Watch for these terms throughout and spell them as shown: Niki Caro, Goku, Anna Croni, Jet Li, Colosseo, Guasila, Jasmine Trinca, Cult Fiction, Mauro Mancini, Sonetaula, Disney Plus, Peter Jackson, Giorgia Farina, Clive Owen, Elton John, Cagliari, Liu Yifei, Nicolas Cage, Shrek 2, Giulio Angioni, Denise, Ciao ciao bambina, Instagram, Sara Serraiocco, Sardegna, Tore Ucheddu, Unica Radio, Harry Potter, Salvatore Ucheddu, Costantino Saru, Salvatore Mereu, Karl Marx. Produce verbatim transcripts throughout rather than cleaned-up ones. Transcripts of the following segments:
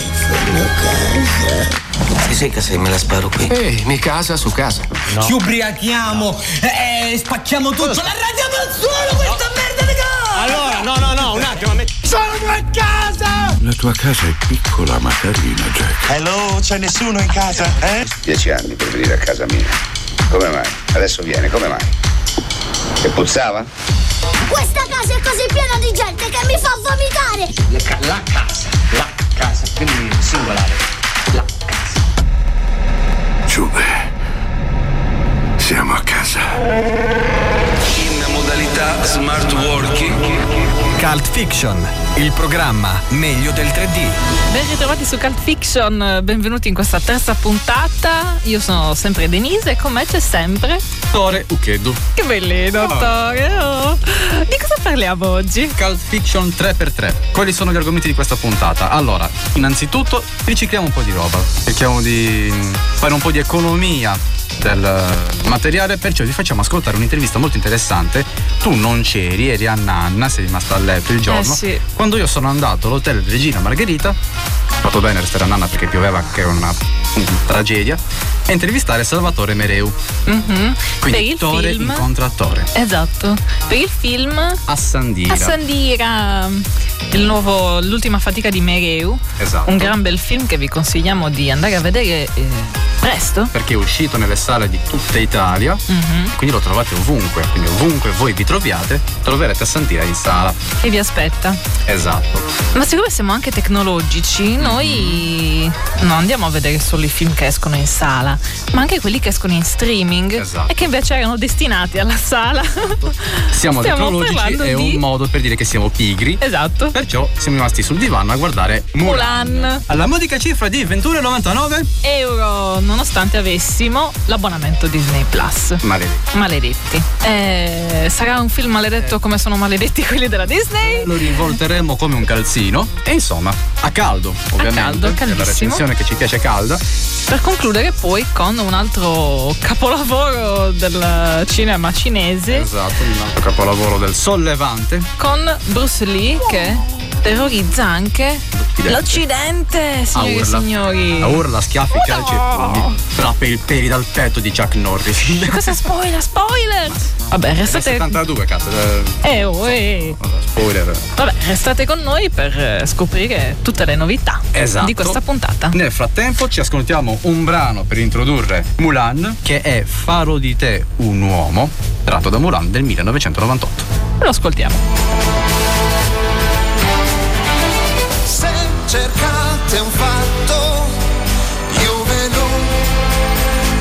sono casa. Sei secca se me la sparo qui? Ehi, hey, mi casa su casa. No. Ci ubriachiamo, no. E eh, spacchiamo tutto. La radiamo al suolo, no. Questa merda di casa! Allora, no, no, no, un attimo. Sono qua a casa! La tua casa è piccola ma carina, Jack. Hello, c'è nessuno in casa, eh? Dieci anni per venire a casa mia. Come mai? Adesso viene, come mai? Che puzzava? Questa casa è così piena di gente che mi fa vomitare! La, ca- la casa, la casa, quindi singolare, la casa. Giube, siamo a casa. In modalità smart working. Cult Fiction, il programma meglio del tre D. Ben ritrovati su Cult Fiction, benvenuti in questa terza puntata. Io sono sempre Denise e con me c'è sempre Tore Ucheddu. Che bellino, oh. Tore. Oh. Di cosa parliamo oggi? Cult Fiction tre per tre. Quali sono gli argomenti di questa puntata? Allora, innanzitutto ricicliamo un po' di roba. Cerchiamo di fare un po' di economia del materiale, perciò vi facciamo ascoltare un'intervista molto interessante. Tu non c'eri, eri a Nanna, sei rimasta a letto il giorno, eh sì. Quando io sono andato all'hotel Regina Margherita, ho fatto bene a restare a Nanna perché pioveva, che era una tragedia, e intervistare Salvatore Mereu, mm-hmm. Quindi attore incontra attore. Esatto, per il film Assandira, Assandira il nuovo, l'ultima fatica di Mereu. Esatto. Un gran bel film che vi consigliamo di andare a vedere eh, presto, perché è uscito nelle sale di tutta Italia, mm-hmm. Quindi lo trovate ovunque, quindi ovunque voi vi troviate troverete Assandira in sala e vi aspetta. Esatto. Ma siccome siamo anche tecnologici, noi mm-hmm. non andiamo a vedere solo i film che escono in sala, ma anche quelli che escono in streaming, esatto. E che invece erano destinati alla sala. Siamo tecnologici, è di... un modo per dire che siamo pigri. Esatto. Perciò siamo rimasti sul divano a guardare Mulan, Mulan. alla modica cifra di ventuno virgola novantanove euro, nonostante avessimo l'abbonamento Disney Plus. Maledetti. Maledetti. Eh, sarà un film maledetto, eh. come sono maledetti quelli della Disney. Lo rivolteremo come un calzino e insomma, a caldo, ovviamente. A caldo, caldissimo. È la recensione che ci piace calda. Per concludere poi con un altro capolavoro del cinema cinese. Esatto, un altro capolavoro del sollevante. Con Bruce Lee che terrorizza anche l'Occidente, l'Occidente signori e signori. A urla, schiaffi, oh, calci no. e trappe il peli dal tetto di Chuck Norris. Cosa spoiler, spoiler! Ma, vabbè, restate... settantadue, cazzo. Eh, oh, eh. Spoiler. Vabbè, restate con noi per scoprire tutte le novità, esatto. di questa puntata. Nel frattempo ci ascoltiamo un brano per introdurre Mulan, che è Farò di te un uomo, tratto da Mulan del millenovecentonovantotto. Lo ascoltiamo. Cercate un fatto, io ve lo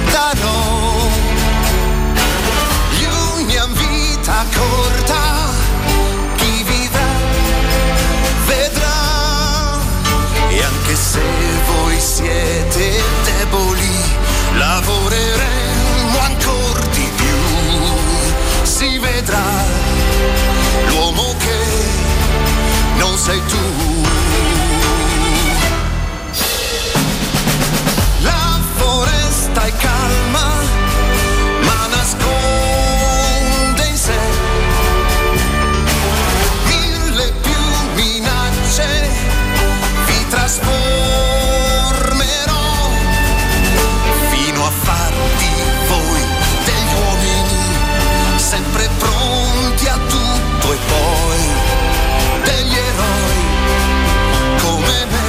darò. Gli uni hanno vita corta, chi vivrà vedrà. E anche se voi siete deboli, lavoreremo ancora di più. Si vedrà l'uomo che non sei tu. Stai calma, ma nasconde in sé mille più minacce, vi trasformerò fino a far di voi degli uomini sempre pronti a tutto e poi degli eroi come me.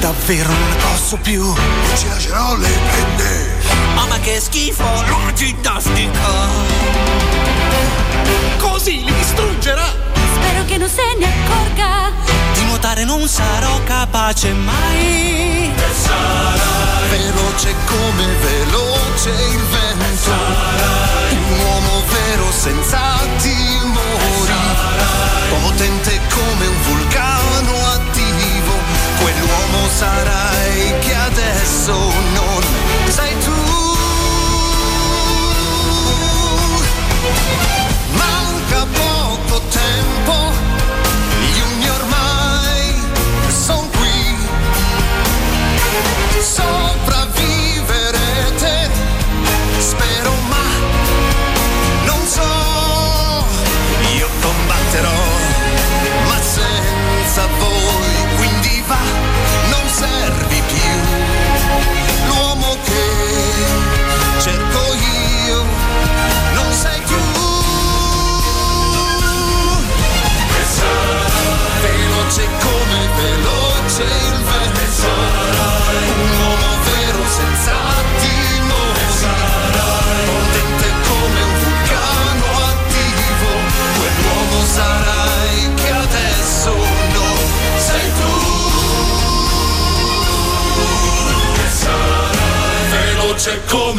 Davvero non ne posso più, non ci lascerò le prende. Ah, ma che schifo, la ginnastica così li distruggerà. Spero che non se ne accorga, di nuotare non sarò capace mai. E sarai veloce come veloce il vento, un uomo vero senza timori, potente come un vulcano attivo. Quell'uomo sarai che adesso non sei tu. Manca poco tempo, gli uni ormai son qui. Sopravviverete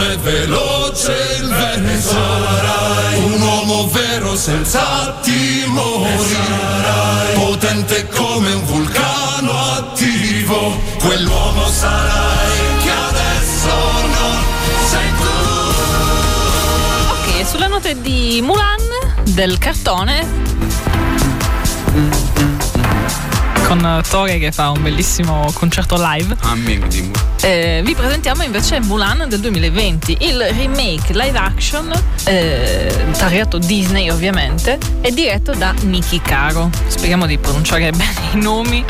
come veloce il vento, sarai un uomo vero senza timori, sarai potente come un vulcano attivo, quell'uomo sarai che adesso non sei tu. Ok, sulla nota di Mulan del cartone, con Tore che fa un bellissimo concerto live, eh, vi presentiamo invece Mulan del duemilaventi, il remake live action, eh, targato Disney ovviamente, e diretto da Niki Caro. Speriamo di pronunciare bene i nomi.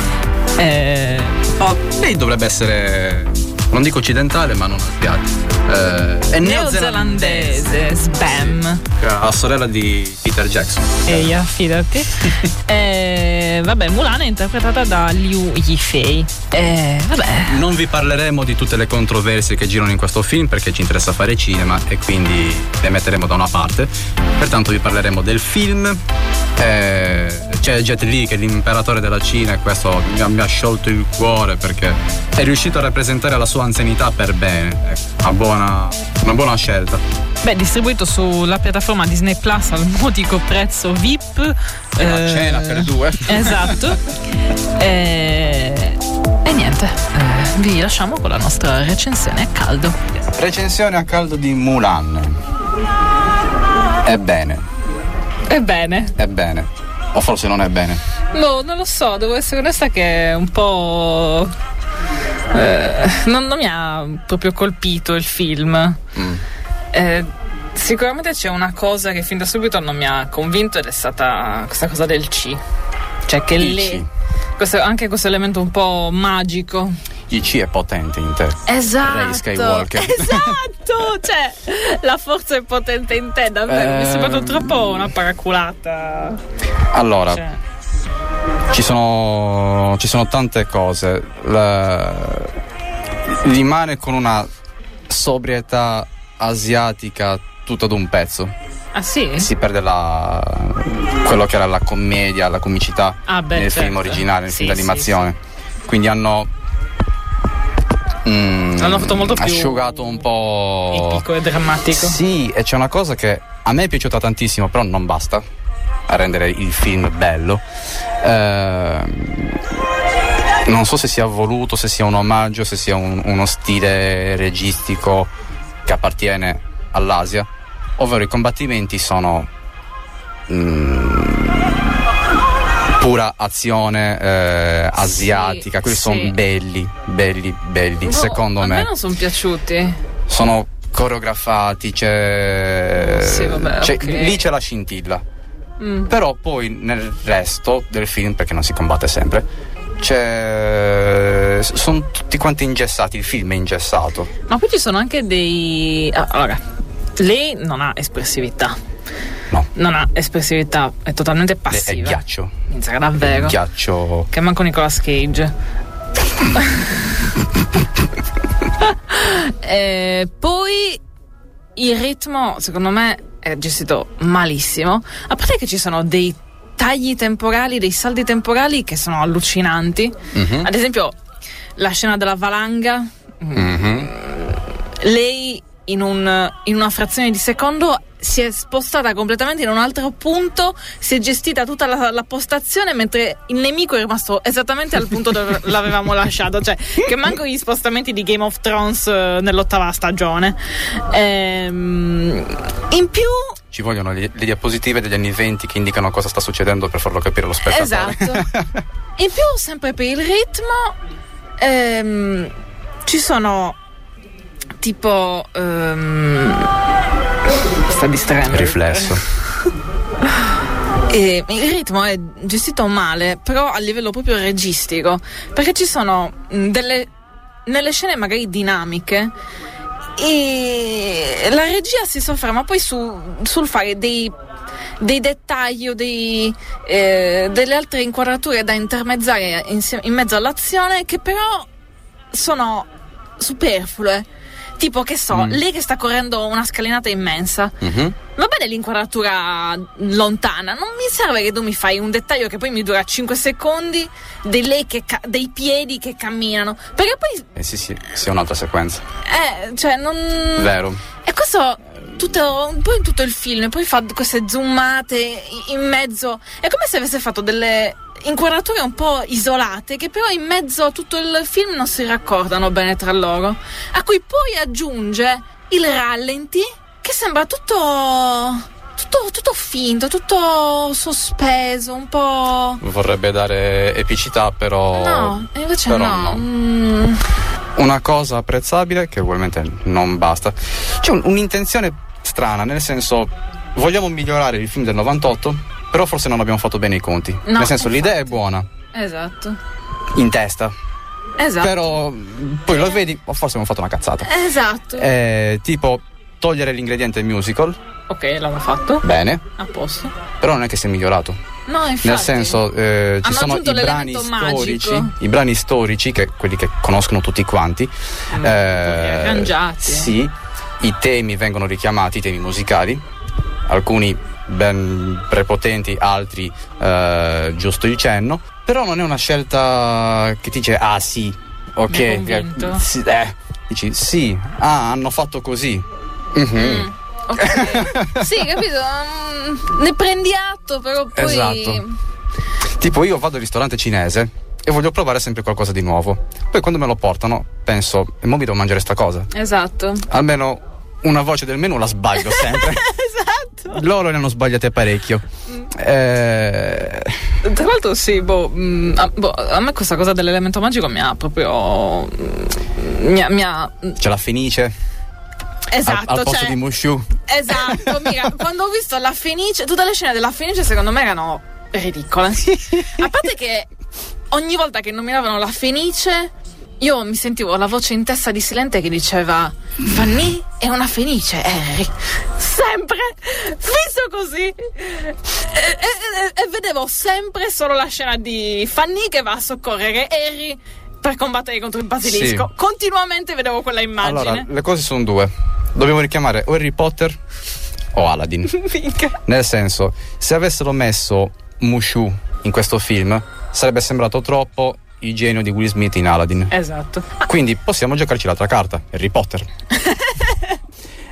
Eh, oh, lei dovrebbe essere, non dico occidentale ma non asiatica, eh, è neozelandese, Sbam, sì, la sorella di Peter Jackson. Eia, fidati. eh, vabbè, Mulan è interpretata da Liu Yifei. eh, vabbè. Non vi parleremo di tutte le controversie che girano in questo film perché ci interessa fare cinema e quindi le metteremo da una parte, pertanto vi parleremo del film. eh, c'è Jet Li che è l'imperatore della Cina e questo mi ha, mi ha sciolto il cuore perché è riuscito a rappresentare la sua anzianità per bene. Una buona, una buona scelta. Beh, distribuito sulla piattaforma Disney Plus al modico prezzo V I P, eh, una cena per due. Esatto. e, e niente, eh, vi lasciamo con la nostra recensione a caldo. Recensione a caldo di Mulan. Ebbene Ebbene Ebbene o forse non è bene. No, non lo so, devo essere onesta che è un po'... Eh, non, non mi ha proprio colpito il film. Mm. Eh, sicuramente c'è una cosa che fin da subito non mi ha convinto ed è stata questa cosa del ci. Cioè che il lì, questo, anche questo elemento un po' magico. Il ci è potente in te. Esatto. Ray Skywalker. Esatto. Cioè la forza è potente in te. Davvero, eh, mi è sembrato troppo una paraculata. Allora. Cioè. Ci sono, ci sono tante cose. La, rimane con una sobrietà asiatica tutta ad un pezzo. Ah sì? Si perde la, quello che era la commedia, la comicità, ah, beh, nel certo. film originale, nel sì, film d'animazione. Sì, sì. Quindi hanno, mm, hanno fatto molto più asciugato un po'. Epico e drammatico. Sì, e c'è una cosa che a me è piaciuta tantissimo, però non basta a rendere il film bello. Eh, non so se sia voluto, se sia un omaggio, se sia un, uno stile registico che appartiene all'Asia, ovvero i combattimenti sono mm, pura azione eh, asiatica, sì, quelli sì. sono belli, belli, belli, no, secondo me. A me non sono piaciuti. Sono coreografati, c'è, sì, vabbè, c'è okay. lì c'è la scintilla. Mm. Però poi nel resto del film, perché non si combatte sempre, c'è... sono tutti quanti ingessati, il film è ingessato. Ma poi ci sono anche dei... Allora, lei non ha espressività. No. Non ha espressività, è totalmente passiva. È ghiaccio. Non sarà davvero. È ghiaccio. Che manco Nicolas Cage. E poi il ritmo, secondo me, è gestito malissimo, a parte che ci sono dei tagli temporali, dei saldi temporali che sono allucinanti. Mm-hmm. Ad esempio la scena della valanga. Mm-hmm. Lei in, un, in una frazione di secondo si è spostata completamente in un altro punto, si è gestita tutta la, la postazione mentre il nemico è rimasto esattamente al punto dove l'avevamo lasciato, cioè che manco gli spostamenti di Game of Thrones eh, nell'ottava stagione. Ehm, in più ci vogliono le, le diapositive degli anni venti che indicano cosa sta succedendo per farlo capire allo spettatore. Esatto. In più, sempre per il ritmo, ehm, ci sono tipo ehm, sta distraendo riflesso. E il ritmo è gestito male, però a livello proprio registico, perché ci sono delle, nelle scene magari dinamiche, e la regia si sofferma poi su, sul fare dei dei dettagli o dei, eh, delle altre inquadrature da intermezzare in, in mezzo all'azione, che però sono superflue. Tipo, che so, mm. lei che sta correndo una scalinata immensa. Mm-hmm. Va bene l'inquadratura lontana, non mi serve che tu mi fai un dettaglio che poi mi dura cinque secondi di lei che ca- dei piedi che camminano, perché poi eh sì sì, sì è un'altra sequenza. Eh, cioè non... Vero. questo tutto, un po' in tutto il film, e poi fa queste zoomate in mezzo, è come se avesse fatto delle inquadrature un po' isolate che però in mezzo a tutto il film non si raccordano bene tra loro, a cui poi aggiunge il rallenti che sembra tutto... Tutto, tutto finto, tutto sospeso, un po'... Vorrebbe dare epicità, però... No, invece però no. no. Mm. Una cosa apprezzabile, che ovviamente non basta, c'è un, un'intenzione strana, nel senso, vogliamo migliorare il film del novantotto, però forse non abbiamo fatto bene i conti. No, nel senso, infatti, l'idea è buona. Esatto. In testa. Esatto. Però poi eh. lo vedi, forse abbiamo fatto una cazzata. Esatto. Eh, tipo... togliere l'ingrediente musical. Ok, l'hanno fatto. Bene. A posto. Però non è che si è migliorato. No, infatti. Nel senso, eh, ci sono i brani storici, magico. i brani storici che quelli che conoscono tutti quanti. Mm, eh, arrangiati. Sì, i temi vengono richiamati, i temi musicali, alcuni ben prepotenti, altri eh, giusto il cenno, però non è una scelta che ti dice "Ah, sì, ok, eh, dici sì, ah, hanno fatto così". Mm-hmm. Mm, ok. Sì, capito, um, ne prendi atto, però poi esatto. Tipo io vado al ristorante cinese e voglio provare sempre qualcosa di nuovo, poi quando me lo portano penso e mo mi devo mangiare sta cosa. Esatto. Almeno una voce del menù la sbaglio sempre. Esatto. Loro ne hanno sbagliate parecchio. Mm. eh... Tra l'altro sì, boh, mh, a, boh, a me questa cosa dell'elemento magico mi ha proprio mh, mi ha, mi ha... ce la finisce. Esatto, al, al posto cioè, di Mushu. Esatto, mira, quando ho visto la Fenice, tutte le scene della Fenice secondo me erano ridicole. A parte che ogni volta che nominavano la Fenice io mi sentivo la voce in testa di Silente che diceva "Fanny è una Fenice, Harry". Sempre fisso così e, e, e vedevo sempre solo la scena di Fanny che va a soccorrere Harry per combattere contro il basilisco. Sì. Continuamente vedevo quella immagine. Allora, le cose sono due. Dobbiamo richiamare o Harry Potter o Aladdin. Nel senso, se avessero messo Mushu in questo film sarebbe sembrato troppo il genio di Will Smith in Aladdin. Esatto. Quindi possiamo giocarci l'altra carta, Harry Potter.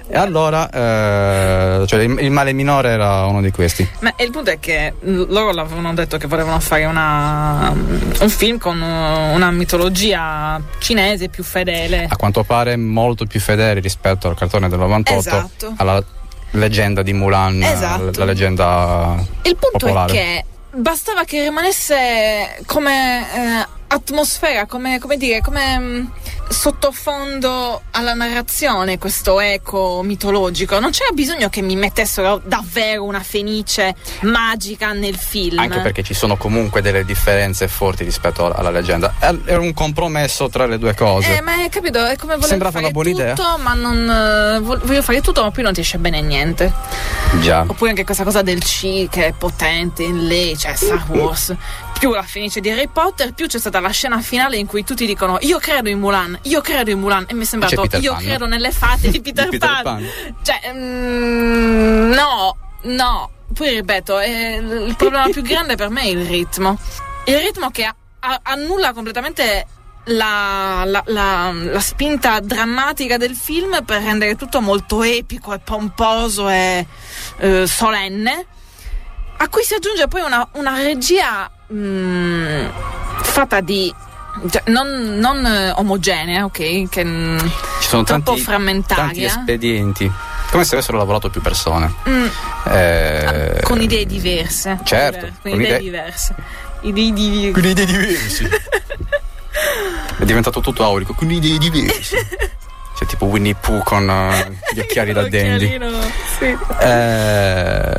E allora eh, cioè il, il male minore era uno di questi. Ma il punto è che loro l'avevano detto che volevano fare una un film con una mitologia cinese più fedele, a quanto pare molto più fedele rispetto al cartone del novantotto. Esatto. Alla leggenda di Mulan. Esatto. La leggenda il punto popolare. È che bastava che rimanesse come eh, atmosfera, come, come dire, come mh, sottofondo alla narrazione, questo eco mitologico. Non c'era bisogno che mi mettessero davvero una fenice magica nel film, anche perché ci sono comunque delle differenze forti rispetto alla leggenda. Era un compromesso tra le due cose. Eh, ma hai capito, è come volevo sembrava fare una buona tutto idea. Ma non voglio fare tutto, ma poi non ti esce bene niente. Già. Oppure anche questa cosa del C che è potente in lei, cioè Star Wars. Più la fenice di Harry Potter, più c'è stata la scena finale in cui tutti dicono "Io credo in Mulan, io credo in Mulan", e mi è sembrato "Io Pan. credo nelle fate di Peter, di Peter Pan. Pan". Cioè mm, no, no, poi ripeto, eh, il problema più grande per me è il ritmo. Il ritmo che a- a- annulla completamente la, la, la, la spinta drammatica del film per rendere tutto molto epico e pomposo e eh, solenne, a cui si aggiunge poi una, una regia Mm, fatta di cioè, non, non eh, omogenea, ok? Che mm, ci sono tanti, troppo frammentaria, tanti espedienti, come se avessero lavorato più persone. Mm. Eh, ah, con idee diverse, certo, con, con idee, idee diverse, idee div- con idee diverse. È diventato tutto aurico, con idee diverse. C'è tipo Winnie Pooh con uh, gli occhiali da dandy. Sì. Eh,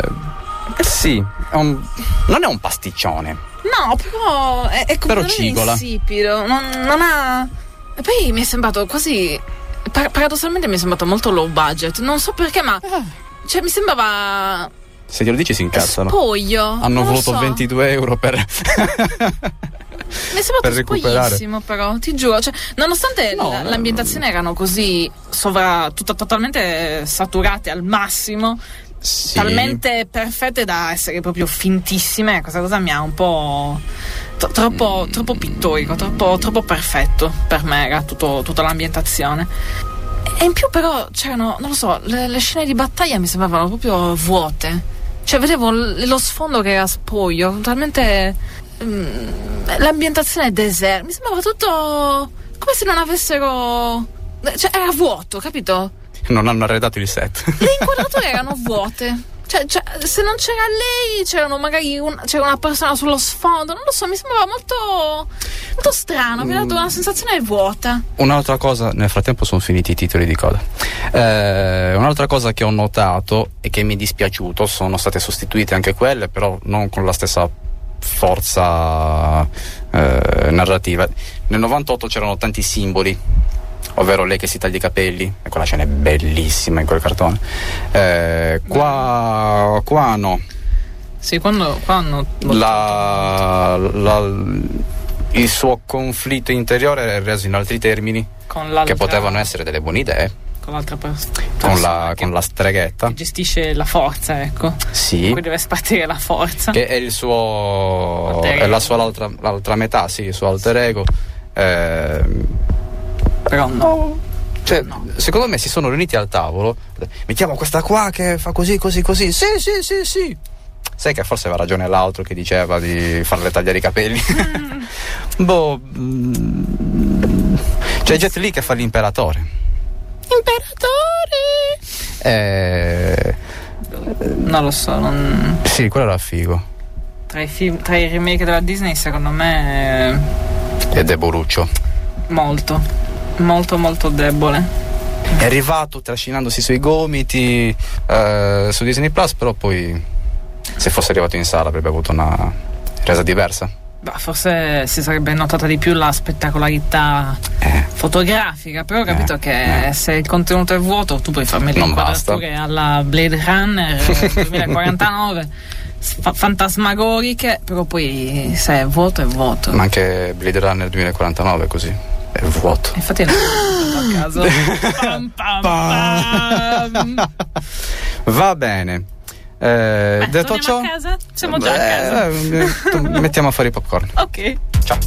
sì, è un, non è un pasticcione. No, però è, è completamente insipido, non, non ha. E poi mi è sembrato quasi par- paradossalmente mi è sembrato molto low budget. Non so perché, ma cioè mi sembrava. Se glielo dici si incazzano. Spoglio. Hanno voluto so. ventidue euro per. Mi è sembrato spogliissimo, però ti giuro, cioè, nonostante no, l- l'ambientazione erano così sovra, tutta, totalmente saturate al massimo. Sì. Talmente perfette da essere proprio fintissime. Questa cosa mi ha un po' tro- troppo, troppo pittorico, troppo, troppo perfetto per me era tutto, tutta l'ambientazione. E in più però c'erano, non lo so, le, le scene di battaglia mi sembravano proprio vuote. Cioè vedevo l- lo sfondo che era spoglio, totalmente mm, l'ambientazione deserta. Mi sembrava tutto come se non avessero, cioè era vuoto, capito? Non hanno arredato il set. Le inquadrature erano vuote. Cioè, cioè, se non c'era lei, c'erano magari un, c'era una persona sullo sfondo, non lo so, mi sembrava molto, molto strano, mi ha dato una sensazione vuota. Un'altra cosa, nel frattempo sono finiti i titoli di coda. Eh, un'altra cosa che ho notato e che mi è dispiaciuto, sono state sostituite anche quelle, però non con la stessa forza eh, narrativa. Nel novantotto c'erano tanti simboli, ovvero lei che si taglia i capelli, e quella scena è bellissima in quel cartone. Eh, qua qua no. Sì, quando qua hanno la, la, il suo conflitto interiore è reso in altri termini, con che potevano essere delle buone idee. Con l'altra pers- persona. Con la, con la streghetta. Che gestisce la forza, ecco. Sì. Qui deve spartire la forza. Che è il suo. È la sua l'altra, l'altra metà, sì, il suo alter ego. Eh, Però no. no. Cioè, no. Secondo me si sono riuniti al tavolo. Mettiamo questa qua che fa così, così, così. Sì, sì, sì, sì. Sai che forse aveva ragione l'altro che diceva di farle tagliare i capelli. Mm. boh. Mm. C'è Jet Li che fa l'imperatore. Imperatore! Eh... Non lo so. Non... Sì, quello era figo. Tra i, film, tra i remake della Disney, secondo me. È deboluccio. Molto, molto, molto debole. È arrivato trascinandosi sui gomiti eh, su Disney Plus, però poi se fosse arrivato in sala avrebbe avuto una resa diversa. Bah, forse si sarebbe notata di più la spettacolarità eh. fotografica, però ho capito eh. che eh. se il contenuto è vuoto tu puoi farmi le inquadrature alla Blade Runner duemilaquarantanove F- fantasmagoriche, però poi se è vuoto è vuoto. Ma anche Blade Runner duemilaquarantanove così è vuoto. Infatti non è a caso. Pam, pam, pam. Va bene. Eh, Beh, detto ciò, a casa? Siamo già beh, a casa. Mettiamo a fare i popcorn. Ok. Ciao.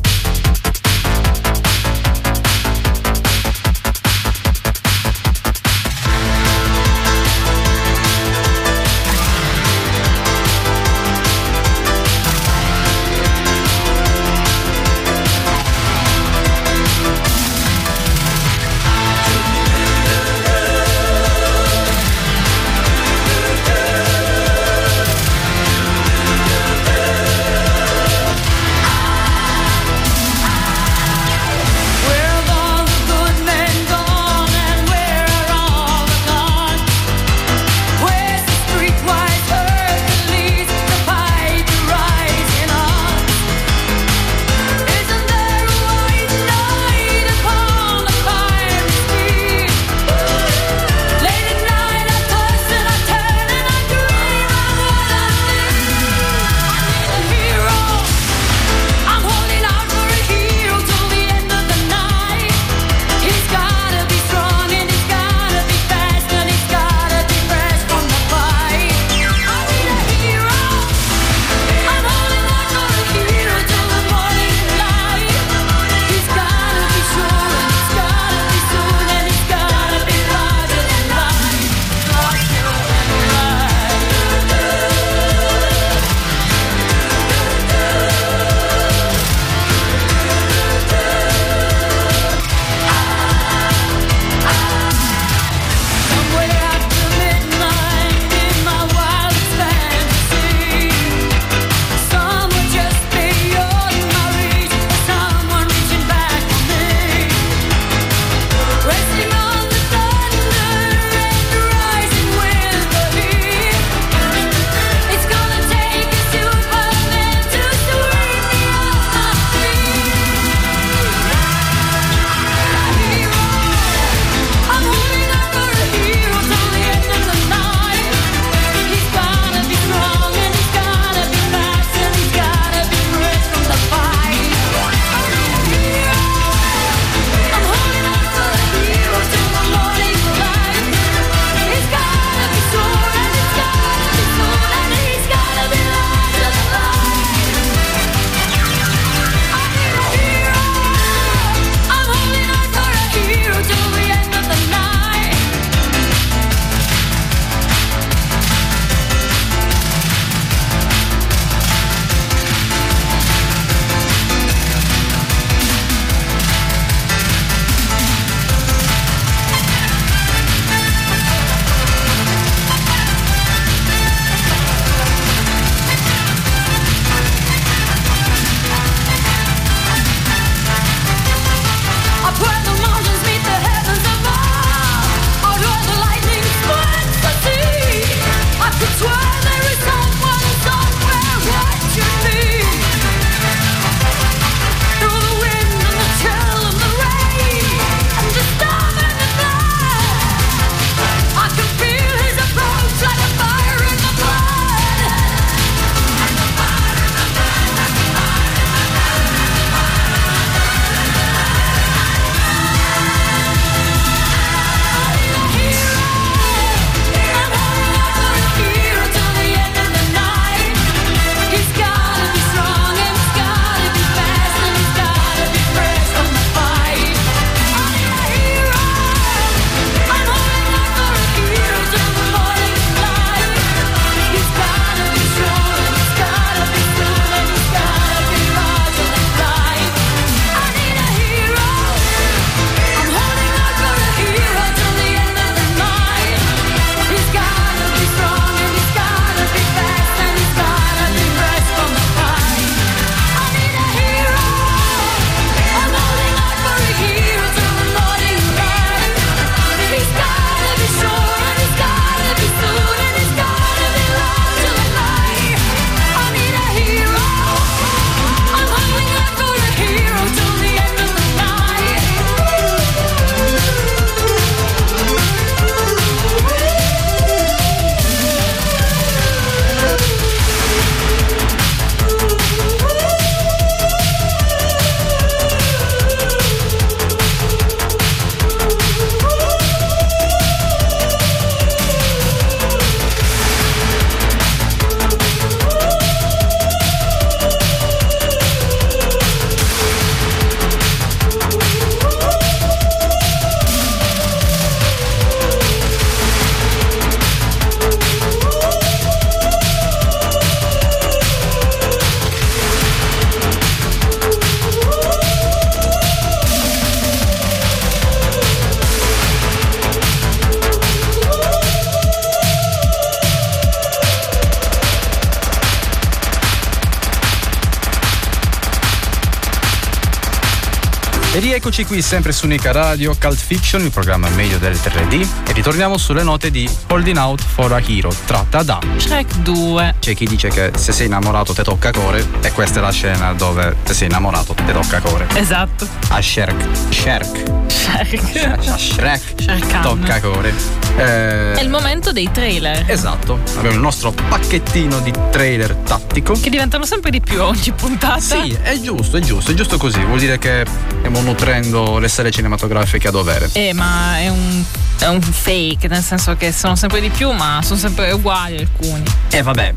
E rieccoci qui sempre su Unica Radio, Cult Fiction, il programma meglio del tre D, e ritorniamo sulle note di Holding Out for a Hero, tratta da Shrek due. C'è chi dice che se sei innamorato te tocca core, e questa è la scena dove se sei innamorato te tocca core. Esatto. A Shrek Shrek Shrek a Shrek, Shrek tocca core. Eh... È il momento dei trailer. Esatto, abbiamo il nostro pacchettino di trailer tattico che diventano sempre di più ogni puntata. Sì, è giusto, è giusto, è giusto così, vuol dire che stiamo nutrendo le sale cinematografiche a dovere. Eh, ma è un, è un fake, nel senso che sono sempre di più, ma sono sempre uguali alcuni. Eh vabbè,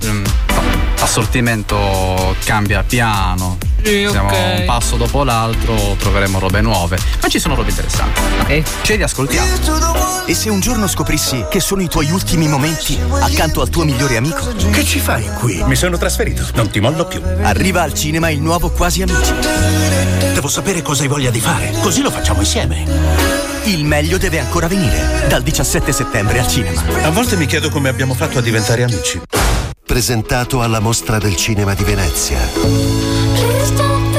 l'assortimento cambia piano. Sì, siamo okay. Un passo dopo l'altro, troveremo robe nuove, ma ci sono robe interessanti. Ok, ce li ascoltiamo. E se un giorno scoprissi che sono i tuoi ultimi momenti accanto al tuo migliore amico? Che ci fai qui? Mi sono trasferito, non ti mollo più. Arriva al cinema il nuovo Quasi Amici. Devo sapere cosa hai voglia di fare, così lo facciamo insieme. Il meglio deve ancora venire, dal diciassette settembre al cinema. A volte mi chiedo come abbiamo fatto a diventare amici. Presentato alla Mostra del Cinema di Venezia.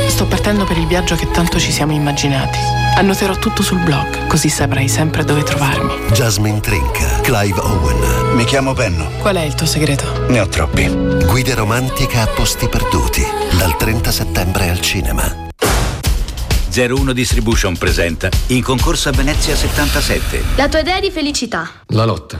Sto partendo per il viaggio che tanto ci siamo immaginati. Annoterò tutto sul blog, così saprai sempre dove trovarmi. Jasmine Trinca, Clive Owen. Mi chiamo Penno. Qual è il tuo segreto? Ne ho troppi. Guida romantica a posti perduti, dal trenta settembre al cinema. zero uno Distribution presenta In concorso a Venezia settantasette. La tua idea di felicità. La lotta.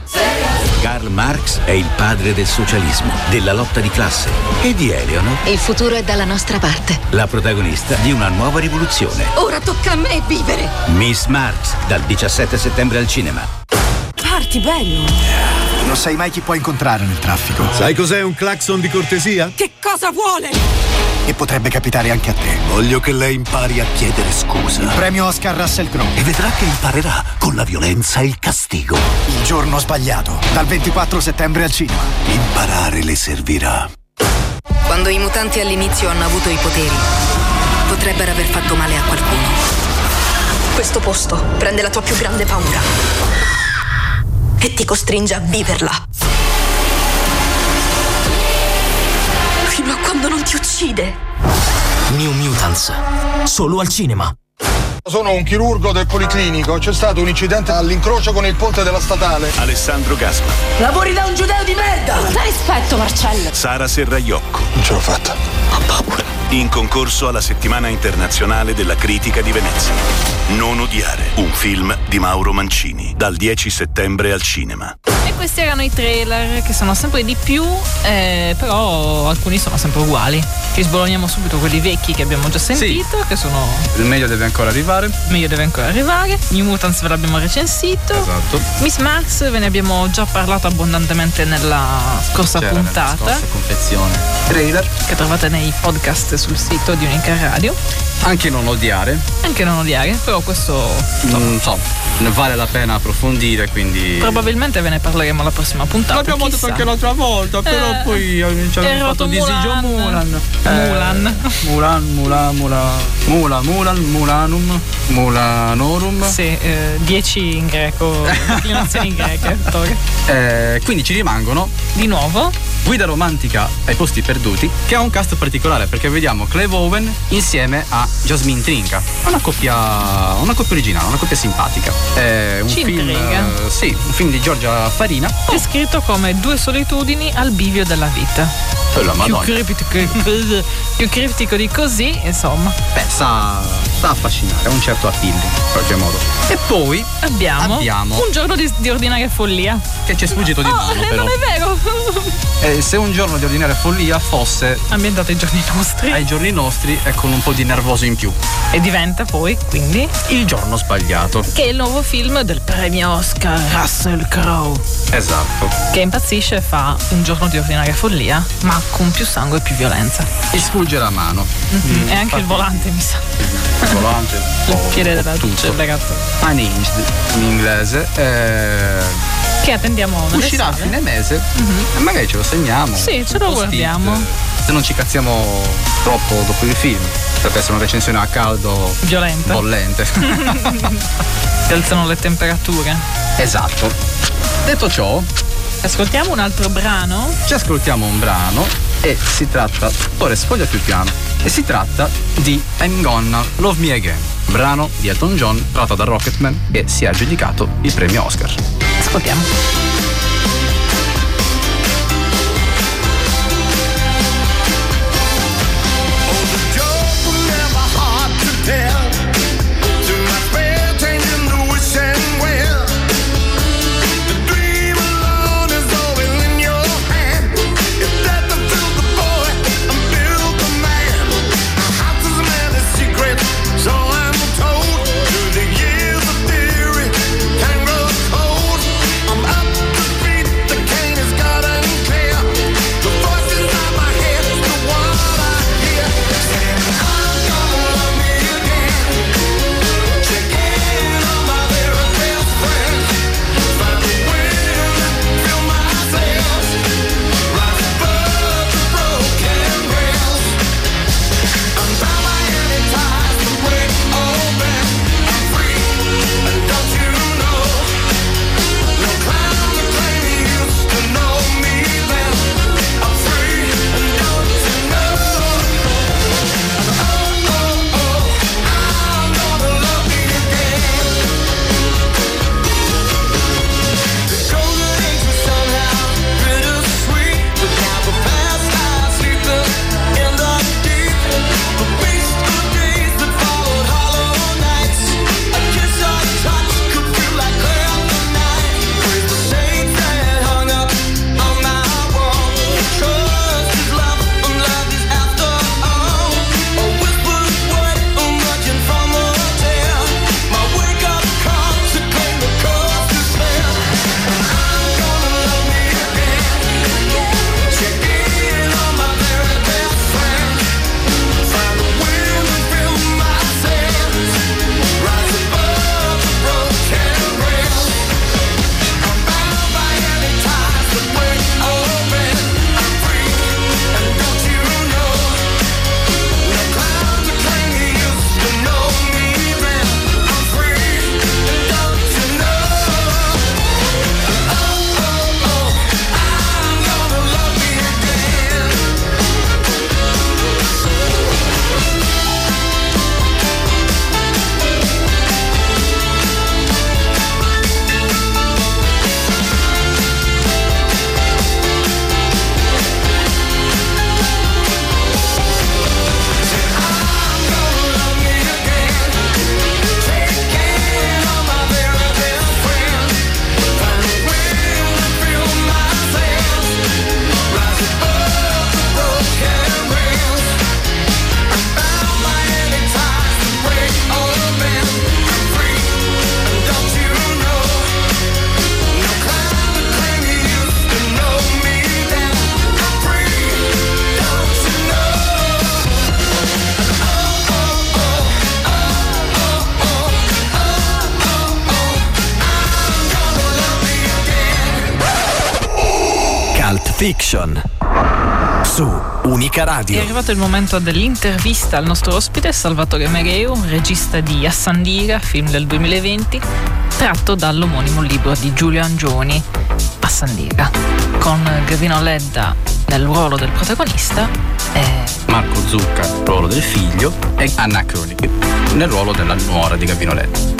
Karl Marx è il padre del socialismo, della lotta di classe e di Eleanor. Il futuro è dalla nostra parte. La protagonista di una nuova rivoluzione. Ora tocca a me vivere. Miss Marx, dal diciassette settembre al cinema. Parti bello. Non sai mai chi puoi incontrare nel traffico. Sai cos'è un clacson di cortesia? Che cosa vuole? E potrebbe capitare anche a te. Voglio che lei impari a chiedere scusa. Il premio Oscar Russell Crowe. E vedrà che imparerà con la violenza e il castigo. Il giorno sbagliato, dal ventiquattro settembre al cinema. Imparare le servirà. Quando i mutanti all'inizio hanno avuto i poteri, potrebbero aver fatto male a qualcuno. Questo posto prende la tua più grande paura e ti costringe a viverla. Quando non ti uccide. New Mutants, solo al cinema. Sono un chirurgo del Policlinico. C'è stato un incidente all'incrocio con il ponte della statale. Alessandro Gasman. Lavori da un giudeo di merda. Dai rispetto, Marcello. Sara Serraiocco. Non ce l'ho fatta. Ho paura. In concorso alla Settimana Internazionale della Critica di Venezia. Non Odiare, un film di Mauro Mancini, dal dieci settembre al cinema. E questi erano i trailer, che sono sempre di più, eh, però alcuni sono sempre uguali. Ci sbologniamo subito quelli vecchi che abbiamo già sentito, sì. Che sono... Il meglio deve ancora arrivare. Il meglio deve ancora arrivare. New Mutants ve l'abbiamo recensito. Esatto. Miss Marx ve ne abbiamo già parlato abbondantemente nella scorsa C'era puntata. Nella scorsa confezione. Trailer. Che trovate nei podcast sul sito di Unica Radio. Anche Non Odiare. Anche Non Odiare, però questo non so, ne vale la pena approfondire, quindi. Probabilmente ve ne parleremo alla prossima puntata. L'abbiamo detto anche l'altra volta, però eh, poi ci abbiamo fatto disigio Mulan. Mulan. Eh, Mulan, Mulan, Mulan. Mula, Mulan, Mulanum. Mulanorum. Sì, eh, dieci in greco, declinazioni in greche. Eh, quindi ci rimangono di nuovo Guida romantica ai posti perduti, che ha un cast particolare perché vediamo Clive Owen insieme a Jasmine Trinca. Una coppia, una coppia originale, una coppia simpatica. È un Ci film, uh, sì, un film di Giorgia Farina. Oh. Descritto come due solitudini al bivio della vita. La più, criptico, più criptico di così, insomma. Beh, sa, sa affascinare, ha un certo appeal in qualche modo. E poi abbiamo, abbiamo un giorno di, di ordinaria follia. Che ci è sfuggito no, di mano, oh, però. Non è vero. Eh, se un giorno di ordinaria follia fosse ambientato ai giorni nostri. Ai giorni nostri e con un po' di nervoso in più. E diventa poi, quindi, Il giorno sbagliato. Che è il nuovo film del premio Oscar Russell Crowe. Esatto. Che impazzisce e fa un giorno di ordinaria follia, ma con più sangue e più violenza. Il sfulgere a mano. Mm-hmm. Mm, e anche infatti, il volante, mi sa. Il volante. Il piede della tuccia, ragazzo. Unhinged in inglese. Eh... Che attendiamo. Uscirà a fine mese. Mm-hmm. E magari ce lo segniamo. Sì, ce lo guardiamo. Se non ci cazziamo troppo dopo il film. Potrebbe essere una recensione a caldo. Violenta. Bollente. Si alzano le temperature. Esatto. Detto ciò, ascoltiamo un altro brano? Ci ascoltiamo un brano. e si tratta, ora sfoglio più piano, e si tratta di I'm Gonna Love Me Again, brano di Elton John tratto da Rocketman che si è aggiudicato il premio Oscar. Ascoltiamo. Fiction su Unica Radio. È arrivato il momento dell'intervista al nostro ospite Salvatore Mereu, regista di Assandira, film del duemilaventi, tratto dall'omonimo libro di Giulio Angioni, Assandira, con Gavino Ledda nel ruolo del protagonista e Marco Zucca nel ruolo del figlio e Anna Croni nel ruolo della nuora di Gavino Ledda.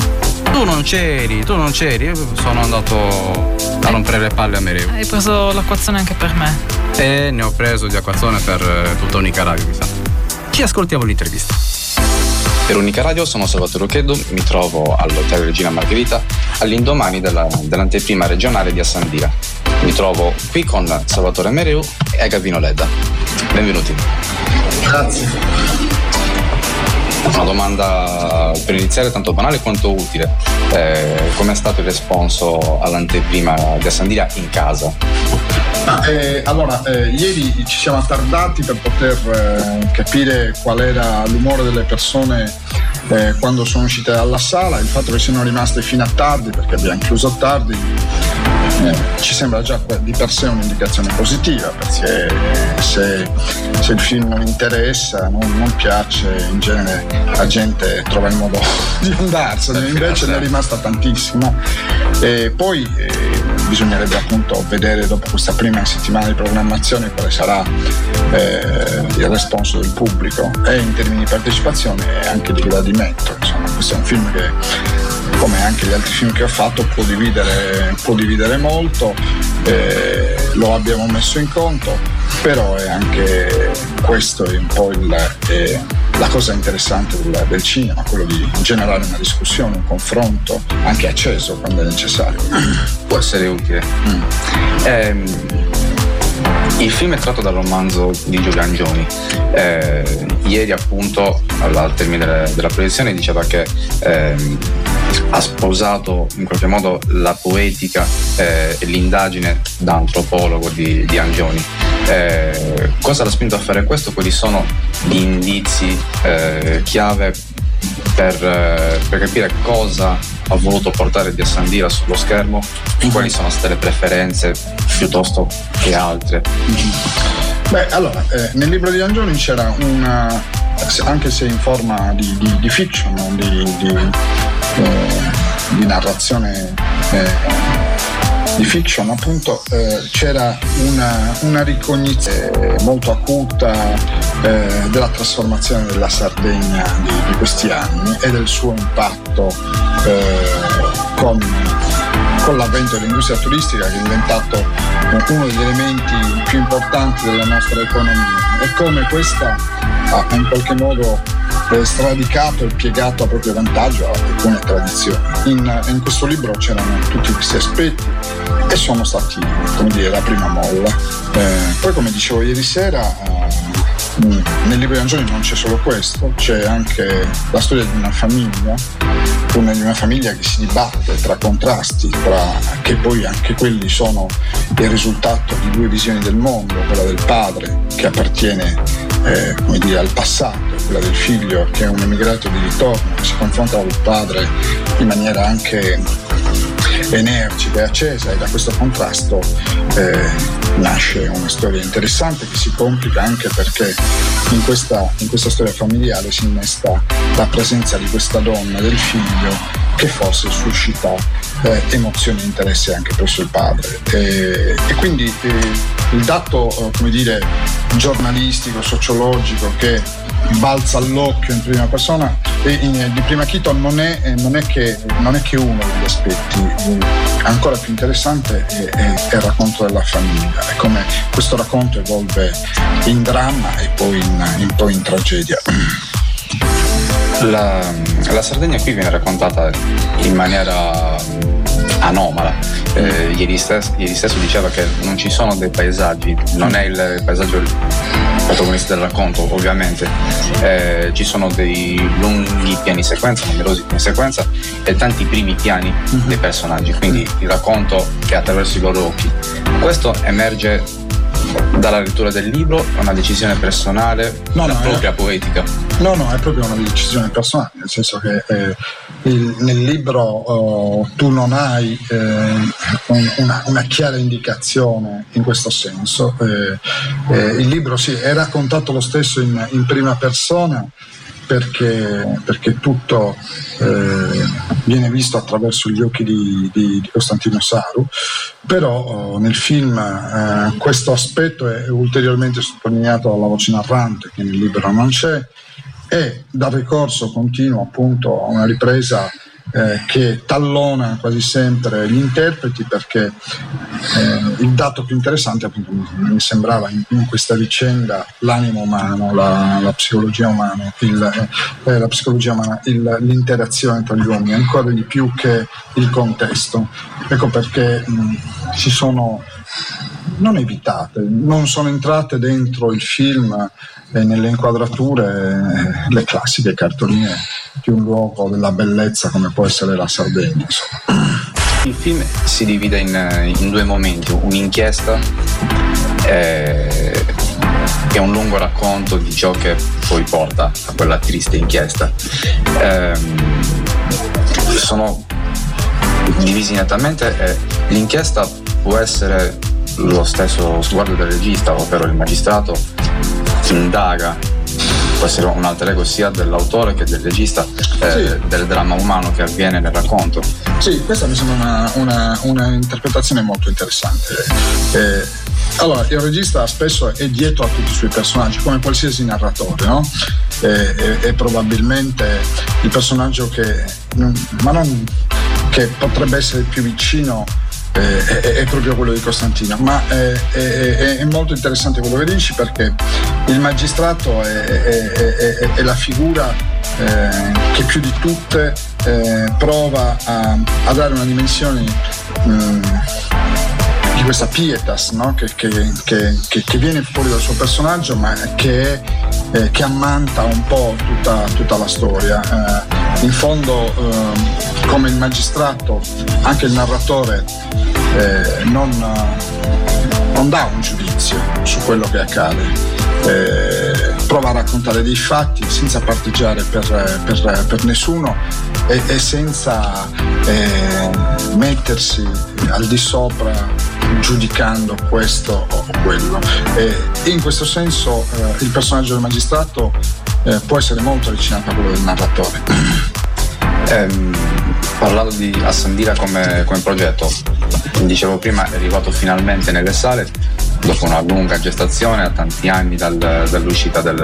Tu non c'eri, tu non c'eri, io sono andato a rompere le palle a Mereu. Hai preso l'acquazzone anche per me? E ne ho preso di acquazzone per tutta Unica Radio, mi sa. Ci ascoltiamo l'intervista. Per Unica Radio sono Salvatore Ucheddu, mi trovo all'Hotel Regina Margherita all'indomani della, dell'anteprima regionale di Assandira. Mi trovo qui con Salvatore Mereu e Gavino Ledda. Benvenuti. Grazie. Una domanda per iniziare tanto banale quanto utile. Eh, com'è stato il responso all'anteprima di Assandira in casa? Ah, eh, allora, eh, ieri ci siamo attardati per poter eh, capire qual era l'umore delle persone eh, quando sono uscite dalla sala, il fatto che siano rimaste fino a tardi, perché abbiamo chiuso a tardi, eh, ci sembra già di per sé un'indicazione positiva, perché se, se il film non interessa, non, non piace, in genere la gente trova il modo di andarsene, invece ne è rimasta tantissima. E poi eh, bisognerebbe appunto vedere dopo questa prima settimana di programmazione quale sarà eh, il responso del pubblico, e in termini di partecipazione e anche di gradimento. Insomma, questo è un film che, come anche gli altri film che ho fatto, può dividere, può dividere molto, eh, lo abbiamo messo in conto, però è anche questo è un po' il, è la cosa interessante del, del cinema, quello di generare una discussione, un confronto anche acceso quando è necessario. Può essere utile. Mm. Eh, il film è tratto dal romanzo di Giulio Angioni. Eh, ieri appunto al termine della, della proiezione diceva che ehm, ha sposato in qualche modo la poetica eh, e l'indagine da antropologo di, di Angioni. Eh, cosa l'ha spinto a fare questo? Quali sono gli indizi eh, chiave per, eh, per capire cosa ha voluto portare di Assandira sullo schermo? Quali sono state le preferenze piuttosto che altre? Beh, allora, eh, nel libro di Angioni c'era una, anche se in forma di, di, di fiction, di, di, eh, di narrazione eh, di fiction appunto, eh, c'era una, una ricognizione molto acuta eh, della trasformazione della Sardegna di, di questi anni e del suo impatto eh, con, con l'avvento dell'industria turistica, che è diventato uno degli elementi più importanti della nostra economia, e come questa ha in qualche modo stradicato e piegato a proprio vantaggio alcune tradizioni. In, in questo libro c'erano tutti questi aspetti e sono stati, come dire, la prima molla. Eh, poi, come dicevo ieri sera, eh, nel libro di Angioni non c'è solo questo, c'è anche la storia di una famiglia, come di una famiglia che si dibatte tra contrasti, tra, che poi anche quelli sono il risultato di due visioni del mondo, quella del padre che appartiene Eh, come dire, al passato, quella del figlio che è un emigrato di ritorno, che si confronta col padre in maniera anche energica e accesa, e da questo contrasto eh, nasce una storia interessante che si complica anche perché in questa, in questa storia familiare si innesta la presenza di questa donna, del figlio, che forse suscita eh, emozioni e interesse anche presso il padre. E, e quindi eh, il dato eh, come dire, giornalistico, sociologico, che balza all'occhio in prima persona e in, di prima chito non è, non, è che, non è che uno degli aspetti ancora più interessante è, è, è il racconto della famiglia, è come questo racconto evolve in dramma e poi in, in, poi in tragedia. La, la Sardegna qui viene raccontata in maniera anomala. Eh, ieri, stesso, ieri stesso diceva che non ci sono dei paesaggi, non è il paesaggio il protagonista del racconto, ovviamente. Eh, ci sono dei lunghi piani sequenza, numerosi piani sequenza e tanti primi piani mm-hmm. dei personaggi, quindi il racconto è attraverso i loro occhi. Questo emerge dalla lettura del libro, è una decisione personale, no, la no, propria è, poetica? No, no, è proprio una decisione personale, nel senso che eh, il, nel libro oh, tu non hai eh, un, una, una chiara indicazione in questo senso. Eh, eh, il libro sì, è raccontato lo stesso in, in prima persona, Perché, perché tutto eh, viene visto attraverso gli occhi di, di, di Costantino Saru, però nel film eh, questo aspetto è ulteriormente sottolineato dalla voce narrante, che nel libro non c'è, e dal ricorso continuo appunto a una ripresa eh, che tallona quasi sempre gli interpreti, perché eh, il dato più interessante appunto mi sembrava in, in questa vicenda l'animo umano, la, la psicologia umana, il, eh, la psicologia umana il, l'interazione tra gli uomini, ancora di più che il contesto. Ecco perché mh, ci sono non evitate, non sono entrate dentro il film e nelle inquadrature le classiche cartoline di un luogo della bellezza come può essere la Sardegna, insomma. Il film si divide in, in due momenti, un'inchiesta eh, che è un lungo racconto di ciò che poi porta a quella triste inchiesta. Eh, sono divisi nettamente e l'inchiesta può essere lo stesso sguardo del regista, ovvero il magistrato indaga, può essere un alter ego sia dell'autore che del regista, eh, sì. del dramma umano che avviene nel racconto. Sì, questa mi sembra una, una, una interpretazione molto interessante. Eh, allora, il regista spesso è dietro a tutti i suoi personaggi, come qualsiasi narratore, no? È, è, è probabilmente il personaggio che, ma non, che potrebbe essere più vicino È, è, è proprio quello di Costantino, ma è, è, è molto interessante quello che dici, perché il magistrato è, è, è, è la figura eh, che più di tutte eh, prova a, a dare una dimensione mh, di questa pietas, no? che, che, che, che, che viene fuori dal suo personaggio, ma che è Eh, che ammanta un po' tutta, tutta la storia. Eh, in fondo, eh, come il magistrato, anche il narratore eh, non, non dà un giudizio su quello che accade. Eh, prova a raccontare dei fatti senza parteggiare per, per, per nessuno e, e senza eh, mettersi al di sopra giudicando questo o quello. Eh, in questo senso eh, il personaggio del magistrato eh, può essere molto avvicinato a quello del narratore. ehm, parlando di Assandira come, come progetto, dicevo prima, è arrivato finalmente nelle sale dopo una lunga gestazione, a tanti anni dal, dall'uscita del,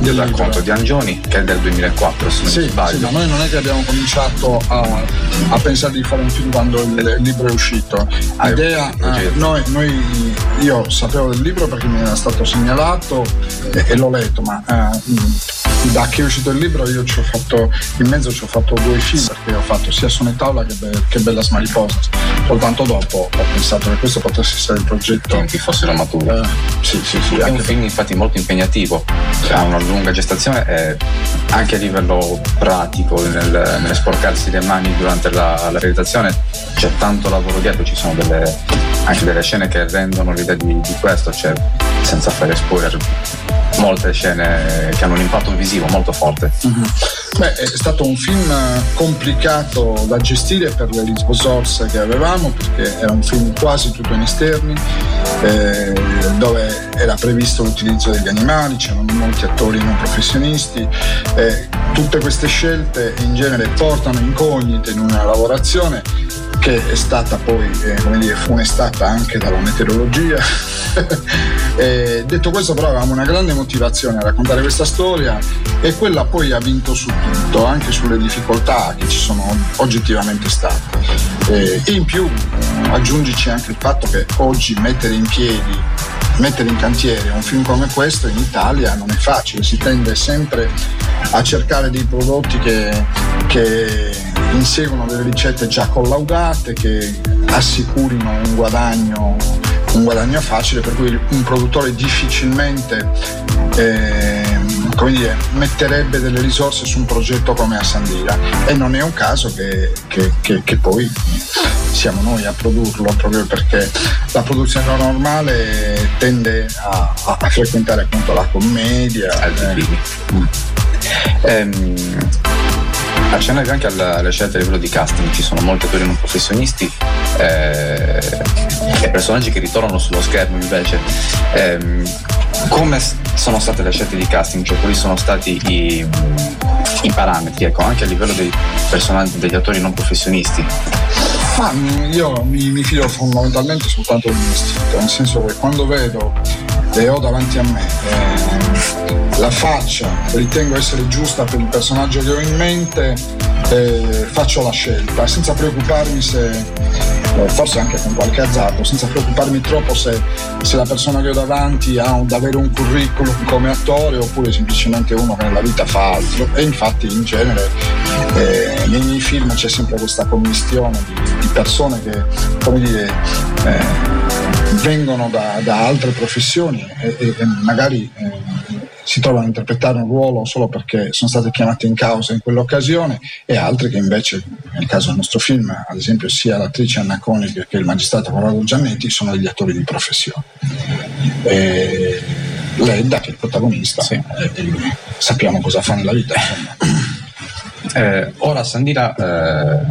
del racconto di Angioni, che è del duemilaquattro, se non sì, mi sbaglio. Sì, ma noi non è che abbiamo cominciato a, a pensare di fare un film quando il libro è uscito. L'idea, eh, noi, noi, io sapevo del libro perché mi era stato segnalato e, e l'ho letto, ma eh, da che è uscito il libro io ci ho fatto, in mezzo ci ho fatto due film, perché ho fatto sia Sonetaula che, be- che Bellas Mariposas. Soltanto dopo ho pensato che questo potesse essere il progetto. Tempi fossero maturi. Eh, sì, sì, sì. È anche un film infatti molto impegnativo, ha una lunga gestazione e anche a livello pratico, nel, nel sporcarsi le mani durante la, la realizzazione, c'è tanto lavoro dietro, ci sono delle, anche delle scene che rendono l'idea di, di questo, cioè senza fare spoiler, molte scene che hanno un impatto visivo molto forte. Mm-hmm. Beh, è stato un film complicato da gestire per le risorse che avevamo, perché era un film quasi tutto in esterni, eh, dove era previsto l'utilizzo degli animali, c'erano molti attori non professionisti, eh, tutte queste scelte in genere portano incognite in una lavorazione che è stata poi, eh, come dire, funestata anche dalla meteorologia. E detto questo, però, avevamo una grande motivazione a raccontare questa storia e quella poi ha vinto su tutto, anche sulle difficoltà che ci sono oggettivamente state. E in più aggiungici anche il fatto che oggi mettere in piedi, mettere in cantiere un film come questo in Italia non è facile, si tende sempre a cercare dei prodotti che, che inseguono delle ricette già collaudate, che assicurino un guadagno, un guadagno facile, per cui un produttore difficilmente eh, come dire, metterebbe delle risorse su un progetto come Assandira, e non è un caso che, che, che, che poi siamo noi a produrlo, proprio perché la produzione normale tende a, a, a frequentare appunto la commedia. Altri film. Accennavi anche alle scelte a livello di casting, ci sono molti attori non professionisti eh, e personaggi che ritornano sullo schermo invece. Eh, come sono state le scelte di casting? Cioè, quali sono stati i, i parametri, ecco, anche a livello dei personaggi, degli attori non professionisti? Ma io mi, mi fido fondamentalmente soltanto di un istinto, nel senso che quando vedo e ho davanti a me eh, la faccia ritengo essere giusta per il personaggio che ho in mente, eh, faccio la scelta senza preoccuparmi se eh, forse anche con qualche azzardo, senza preoccuparmi troppo se, se la persona che ho davanti ha un, davvero un curriculum come attore oppure semplicemente uno che nella vita fa altro. E infatti in genere eh, nei miei film c'è sempre questa commistione di, di persone che, come dire, eh, vengono da, da altre professioni e, e, e magari eh, si trovano a interpretare un ruolo solo perché sono state chiamate in causa in quell'occasione, e altri che invece, nel caso del nostro film, ad esempio sia l'attrice Anna Croni che il magistrato Corrado Giannetti sono degli attori di professione. E Ledda, che è il protagonista, sì. eh, sappiamo cosa fa nella vita. Eh, ora Assandira eh,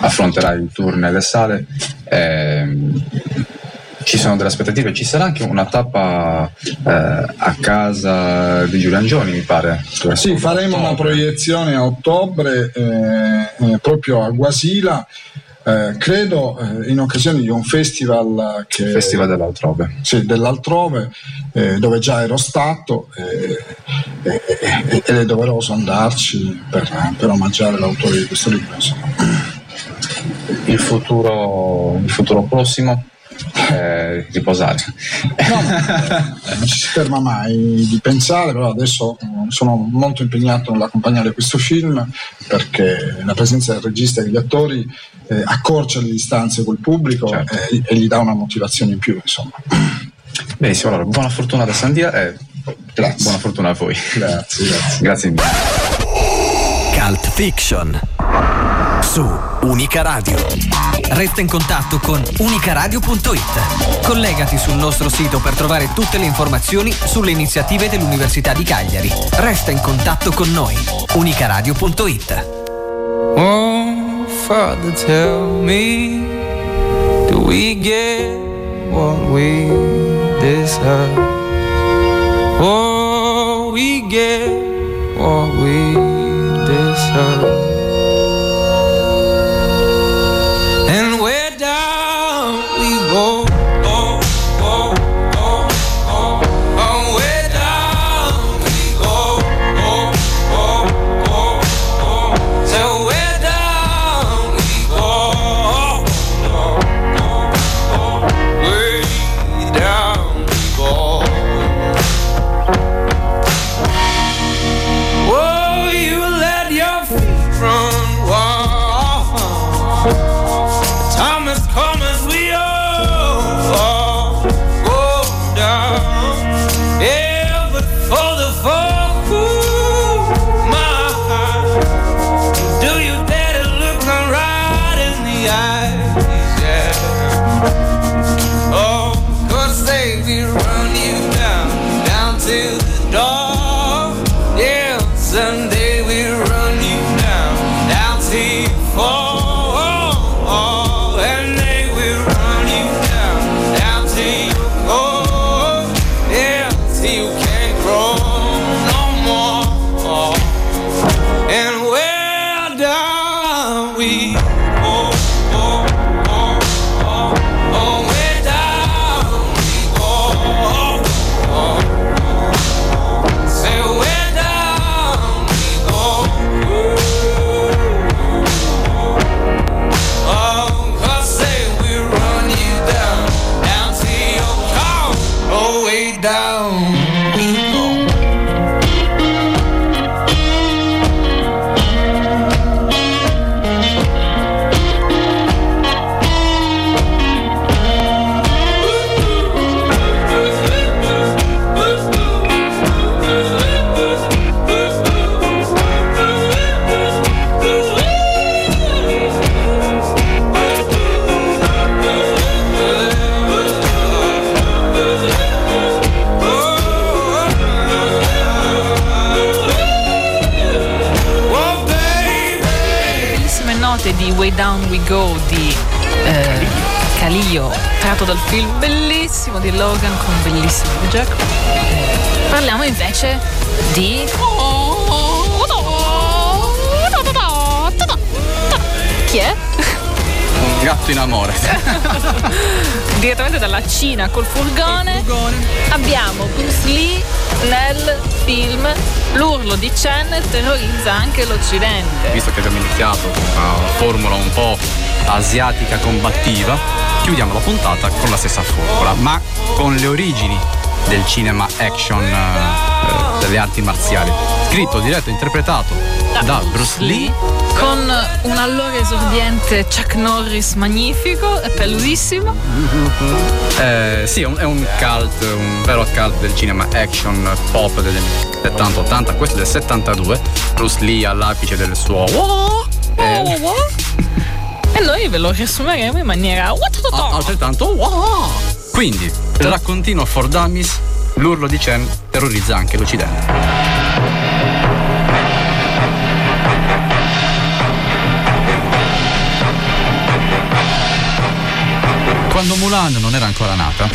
affronterà il tour nelle sale, eh, ci sono delle aspettative, ci sarà anche una tappa eh, a casa di Giulio Angioni, mi pare. Sì, faremo una proiezione a ottobre eh, eh, proprio a Guasila. Eh, credo eh, in occasione di un festival che festival dell'altrove sì, dell'altrove eh, dove già ero stato eh, eh, eh, ed è doveroso andarci per, per omaggiare l'autore di questo libro, insomma. il futuro il futuro prossimo eh, riposare no, no, non si ferma mai di pensare, però adesso sono molto impegnato nell'accompagnare questo film, perché la presenza del regista e degli attori Eh, accorcia le distanze col pubblico, certo. eh, e gli dà una motivazione in più, insomma. Benissimo, allora buona fortuna ad Assandira e grazie. Buona fortuna a voi. Grazie, grazie. Grazie mille. Cult Fiction su Unica Radio. Resta in contatto con unicaradio punto it. Collegati sul nostro sito per trovare tutte le informazioni sulle iniziative dell'Università di Cagliari. Resta in contatto con noi. unicaradio punto it. Oh. Father, tell me, do we get what we deserve? Oh, we get what we deserve. Way Down We Go di eh, Calio, tratto dal film bellissimo di Logan con bellissimo Jack. Parliamo invece di chi è? Un gatto in amore. Direttamente dalla Cina col furgone abbiamo Bruce Lee nel film L'urlo di Chen terrorizza anche l'Occidente. Visto che abbiamo iniziato con una formula un po' asiatica combattiva, chiudiamo la puntata con la stessa formula, ma con le origini del cinema action, eh, delle arti marziali. Scritto, diretto e interpretato da, da Bruce Lee, Lee con un allora esordiente Chuck Norris magnifico e peludissimo. Eh, sì, è un, è un cult, un vero cult del cinema action pop degli anni settanta ottanta, questo del settantadue, Bruce Lee all'apice del suo wow, wow, wow, wow. E noi ve lo riassumeremo in maniera altrettanto wow. Quindi, raccontino for dummies L'urlo di Chen terrorizza anche l'Occidente. Quando Mulan non era ancora nata,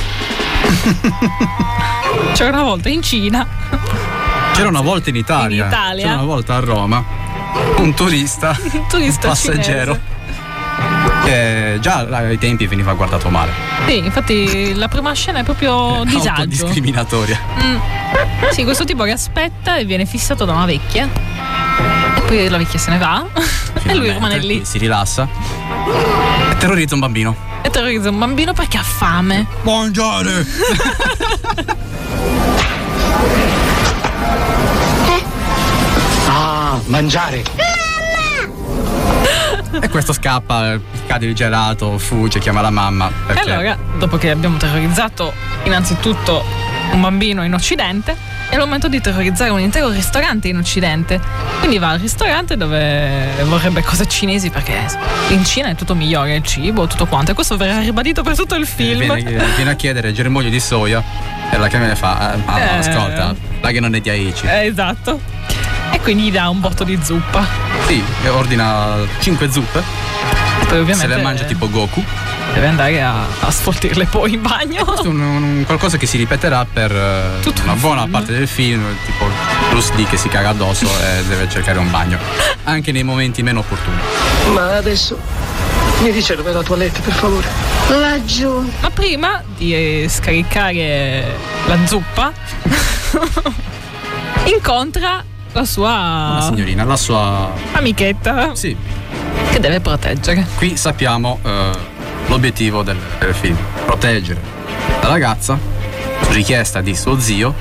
c'era una volta in Cina, c'era una volta in Italia, in Italia. c'era una volta a Roma un turista, un turista passeggero cinese, che già ai tempi veniva guardato male. Sì, infatti la prima scena è proprio disagio, autodiscriminatoria. Mm. Sì, questo tipo che aspetta e viene fissato da una vecchia, e poi la vecchia se ne va. Finalmente, e lui rimane lì, si rilassa e terrorizza un bambino. E terrorizza un bambino perché ha fame. Mangiare! eh? Ah, mangiare! Mamma! E questo scappa, cade il gelato, fugge, chiama la mamma. Perché... E allora, dopo che abbiamo terrorizzato innanzitutto un bambino in Occidente, è il momento di terrorizzare un intero ristorante in Occidente. Quindi va al ristorante dove vorrebbe cose cinesi, perché in Cina è tutto migliore, il cibo, tutto quanto, e questo verrà ribadito per tutto il film. Eh, viene, viene a chiedere germoglio di soia e la camera fa ah, ah, eh, ascolta, la che non è di Aici. Eh, esatto. E quindi gli dà un botto di zuppa. Sì, ordina cinque zuppe. E poi ovviamente se le mangia tipo Goku. Deve andare a, a sfoltirle poi in bagno. Questo è un, un qualcosa che si ripeterà per uh, una buona film. parte del film, tipo Bruce Lee che si caga addosso e deve cercare un bagno anche nei momenti meno opportuni. Ma adesso mi dice dove è la toilette, per favore? Laggiù. Ma prima di scaricare la zuppa incontra la sua la signorina, la sua amichetta, sì, che deve proteggere. Qui sappiamo uh, l'obiettivo del film: proteggere la ragazza, su richiesta di suo zio,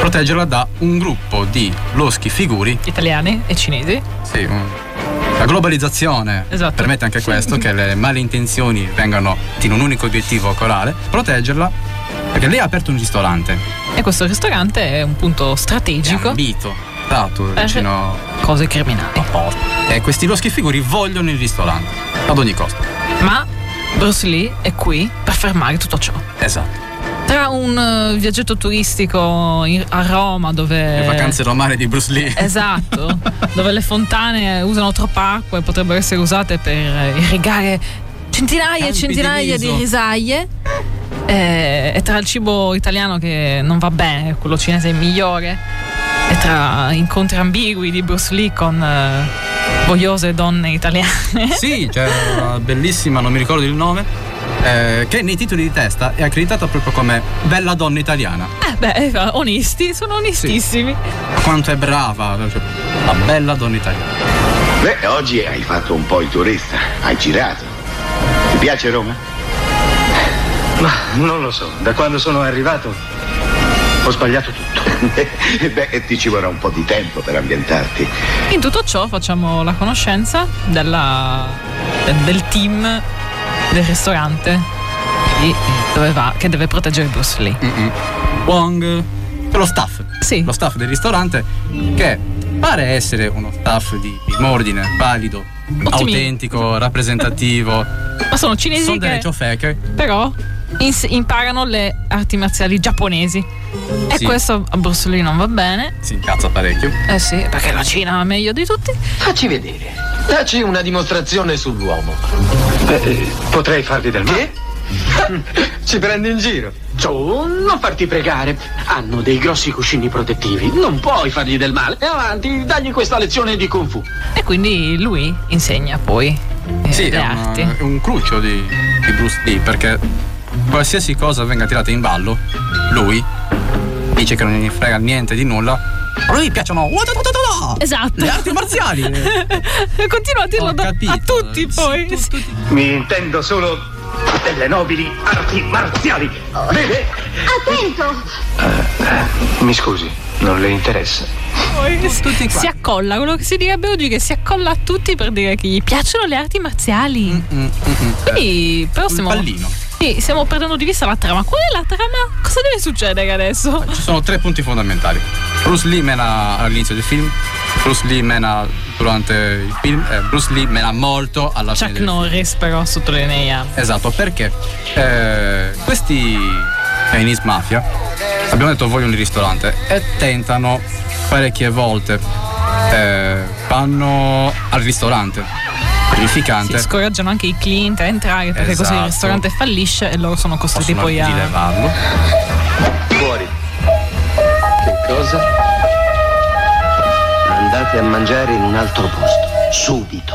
proteggerla da un gruppo di loschi figuri italiani e cinesi. Sì, la globalizzazione, esatto, permette anche questo, che le malintenzioni vengano in un unico obiettivo corale: proteggerla, perché lei ha aperto un ristorante e questo ristorante è un punto strategico, è ambito, dato vicino cose criminali, e questi loschi figuri vogliono il ristorante ad ogni costo. Ma Bruce Lee è qui per fermare tutto ciò. Esatto. Tra un uh, viaggetto turistico in, a Roma, dove le vacanze romane di Bruce Lee. Esatto. Dove le fontane usano troppa acqua e potrebbero essere usate per irrigare centinaia e centinaia di, di risaie. E, e tra il cibo italiano che non va bene, quello cinese è migliore, e tra incontri ambigui di Bruce Lee con uh, vogliose donne italiane. Sì, c'è una bellissima, non mi ricordo il nome, eh, che nei titoli di testa è accreditata proprio come bella donna italiana. Eh beh, onesti, sono onestissimi. Sì. Quanto è brava, cioè, la bella donna italiana. Beh, oggi hai fatto un po' il turista, hai girato. Ti piace Roma? Ma non lo so, da quando sono arrivato ho sbagliato tutto. Beh, ti ci vorrà un po' di tempo per ambientarti. In tutto ciò facciamo la conoscenza della, del team del ristorante di, dove va, che deve proteggere Bruce Lee. Mm-mm. Wong, lo staff. Sì. Lo staff del ristorante, che pare essere uno staff di ordine, valido, Ottimi. autentico, rappresentativo. Ma sono cinesi, sono delle ciofeche. Però imparano le arti marziali giapponesi, e sì, questo a Bruce Lee non va bene, si incazza parecchio. Eh sì, perché la Cina è meglio di tutti. Facci vedere, dacci una dimostrazione sull'uomo. Beh, potrei farvi del male. Che? Ci prendi in giro. Joe, non farti pregare, hanno dei grossi cuscini protettivi, non puoi fargli del male. E avanti, dagli questa lezione di Kung Fu. E quindi lui insegna poi eh, sì, le è arti. Una, è un cruccio di, di Bruce Lee, perché qualsiasi cosa venga tirata in ballo, lui dice che non gli frega niente di nulla. A lui piacciono esatto le arti marziali. Continua a dirlo a tutti poi. Sì, tu, tu, tu. Mi intendo solo delle nobili arti marziali. Bene. Attento. Uh, uh, mi scusi, non le interessa. Tutti si accolla, quello che si direbbe oggi, che si accolla a tutti per dire che gli piacciono le arti marziali. Mm, mm, mm, Quindi, eh, però stiamo pallino. Sì, stiamo perdendo di vista la trama. Qual è la trama? Cosa deve succedere adesso? Ci sono tre punti fondamentali. Bruce Lee mena all'inizio del film, Bruce Lee mena durante il film, eh, Bruce Lee mena molto alla Chuck fine del Norris film. Però sottolineiamo. Esatto, perché eh, questi Chinese Mafia abbiamo detto voglio un ristorante e tentano parecchie volte, eh, vanno al ristorante terrificante, si scoraggiano anche i clienti a entrare perché esatto. Così il ristorante fallisce e loro sono costretti poi a levarlo fuori. Che cosa? Andate a mangiare in un altro posto subito,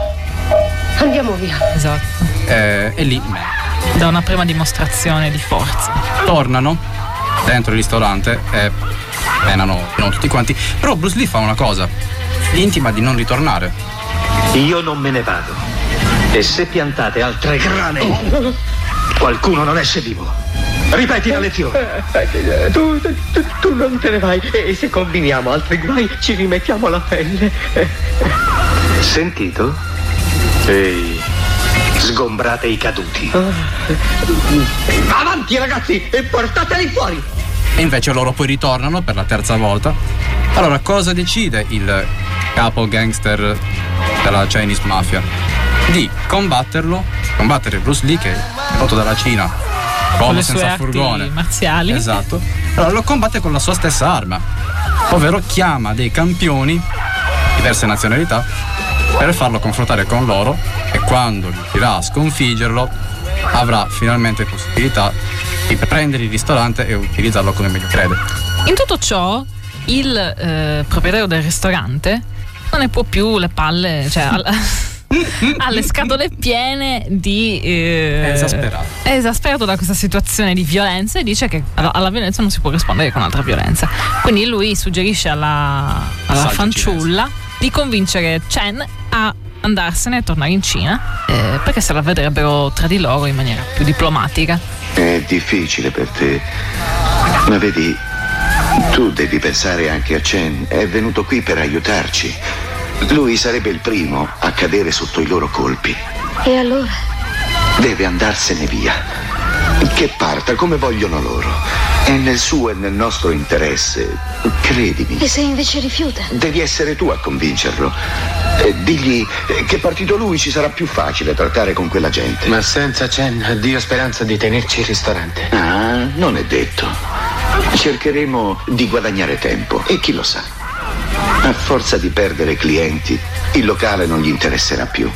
andiamo via. Esatto. Eh, e lì da una prima dimostrazione di forza tornano dentro il ristorante e menano non tutti quanti, però Bruce Lee fa una cosa, intima di non ritornare. Io non me ne vado, e se piantate altre grane qualcuno non esce vivo. Ripeti la lezione. Tu, tu, tu non te ne vai, e se combiniamo altri guai ci rimettiamo la pelle. Sentito? Ehi, sgombrate i caduti. Oh. Avanti ragazzi, e portateli fuori. E invece loro poi ritornano per la terza volta. Allora cosa decide il capo gangster della Chinese Mafia? Di combatterlo, combattere Bruce Lee che è prodotto dalla Cina, come senza furgone, arti marziali. Esatto. Allora lo combatte con la sua stessa arma, ovvero chiama dei campioni, diverse nazionalità, per farlo confrontare con loro, e quando riuscirà a sconfiggerlo avrà finalmente possibilità di prendere il ristorante e utilizzarlo come meglio crede. In tutto ciò il eh, proprietario del ristorante non ne può più le palle, cioè alla, ha le scatole piene di eh, esasperato. È esasperato da questa situazione di violenza e dice che alla, alla violenza non si può rispondere con altra violenza, quindi lui suggerisce alla, alla fanciulla cinese di convincere Chen a andarsene e tornare in Cina, eh, perché se la vedrebbero tra di loro in maniera più diplomatica. È difficile per te, ma vedi, tu devi pensare anche a Chen, è venuto qui per aiutarci, lui sarebbe il primo a cadere sotto i loro colpi. E allora? Deve andarsene via, che parta come vogliono loro, è nel suo e nel nostro interesse, credimi. E se invece rifiuta? Devi essere tu a convincerlo, eh, digli che partito lui ci sarà più facile trattare con quella gente. Ma senza Chen addio speranza di tenerci il ristorante. Ah, non è detto, cercheremo di guadagnare tempo e chi lo sa, a forza di perdere clienti il locale non gli interesserà più.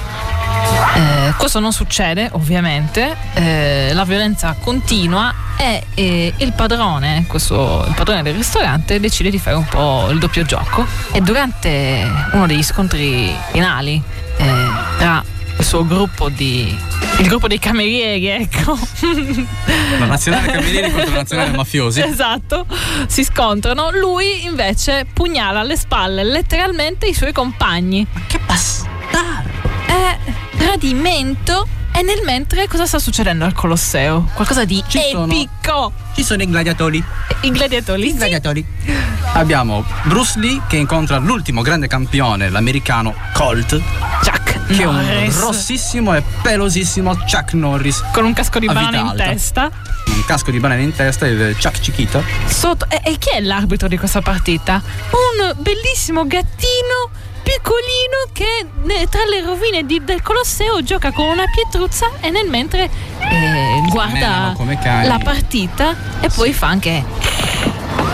Eh, questo non succede ovviamente, eh, la violenza continua e eh, il padrone, questo, il padrone del ristorante decide di fare un po' il doppio gioco, e durante uno degli scontri finali eh, tra il suo gruppo di il gruppo dei camerieri, ecco, la nazionale camerieri contro la nazionale mafiosi, esatto, si scontrano, lui invece pugnala alle spalle letteralmente i suoi compagni. Ma che bastardo! È tradimento. E nel mentre cosa sta succedendo al Colosseo? Qualcosa di ci epico sono, ci sono i gladiatori i gladiatori, I gladiatori. Sì. Abbiamo Bruce Lee che incontra l'ultimo grande campione, l'americano Colt Chuck che Norris. È un rossissimo e pelosissimo Chuck Norris con un casco di banana in testa un casco di banana in testa il Chuck Chiquita sotto. E, e chi è l'arbitro di questa partita? Un bellissimo gattino piccolino che tra le rovine di, del Colosseo gioca con una pietruzza e nel mentre eh, guarda la partita e poi sì. Fa anche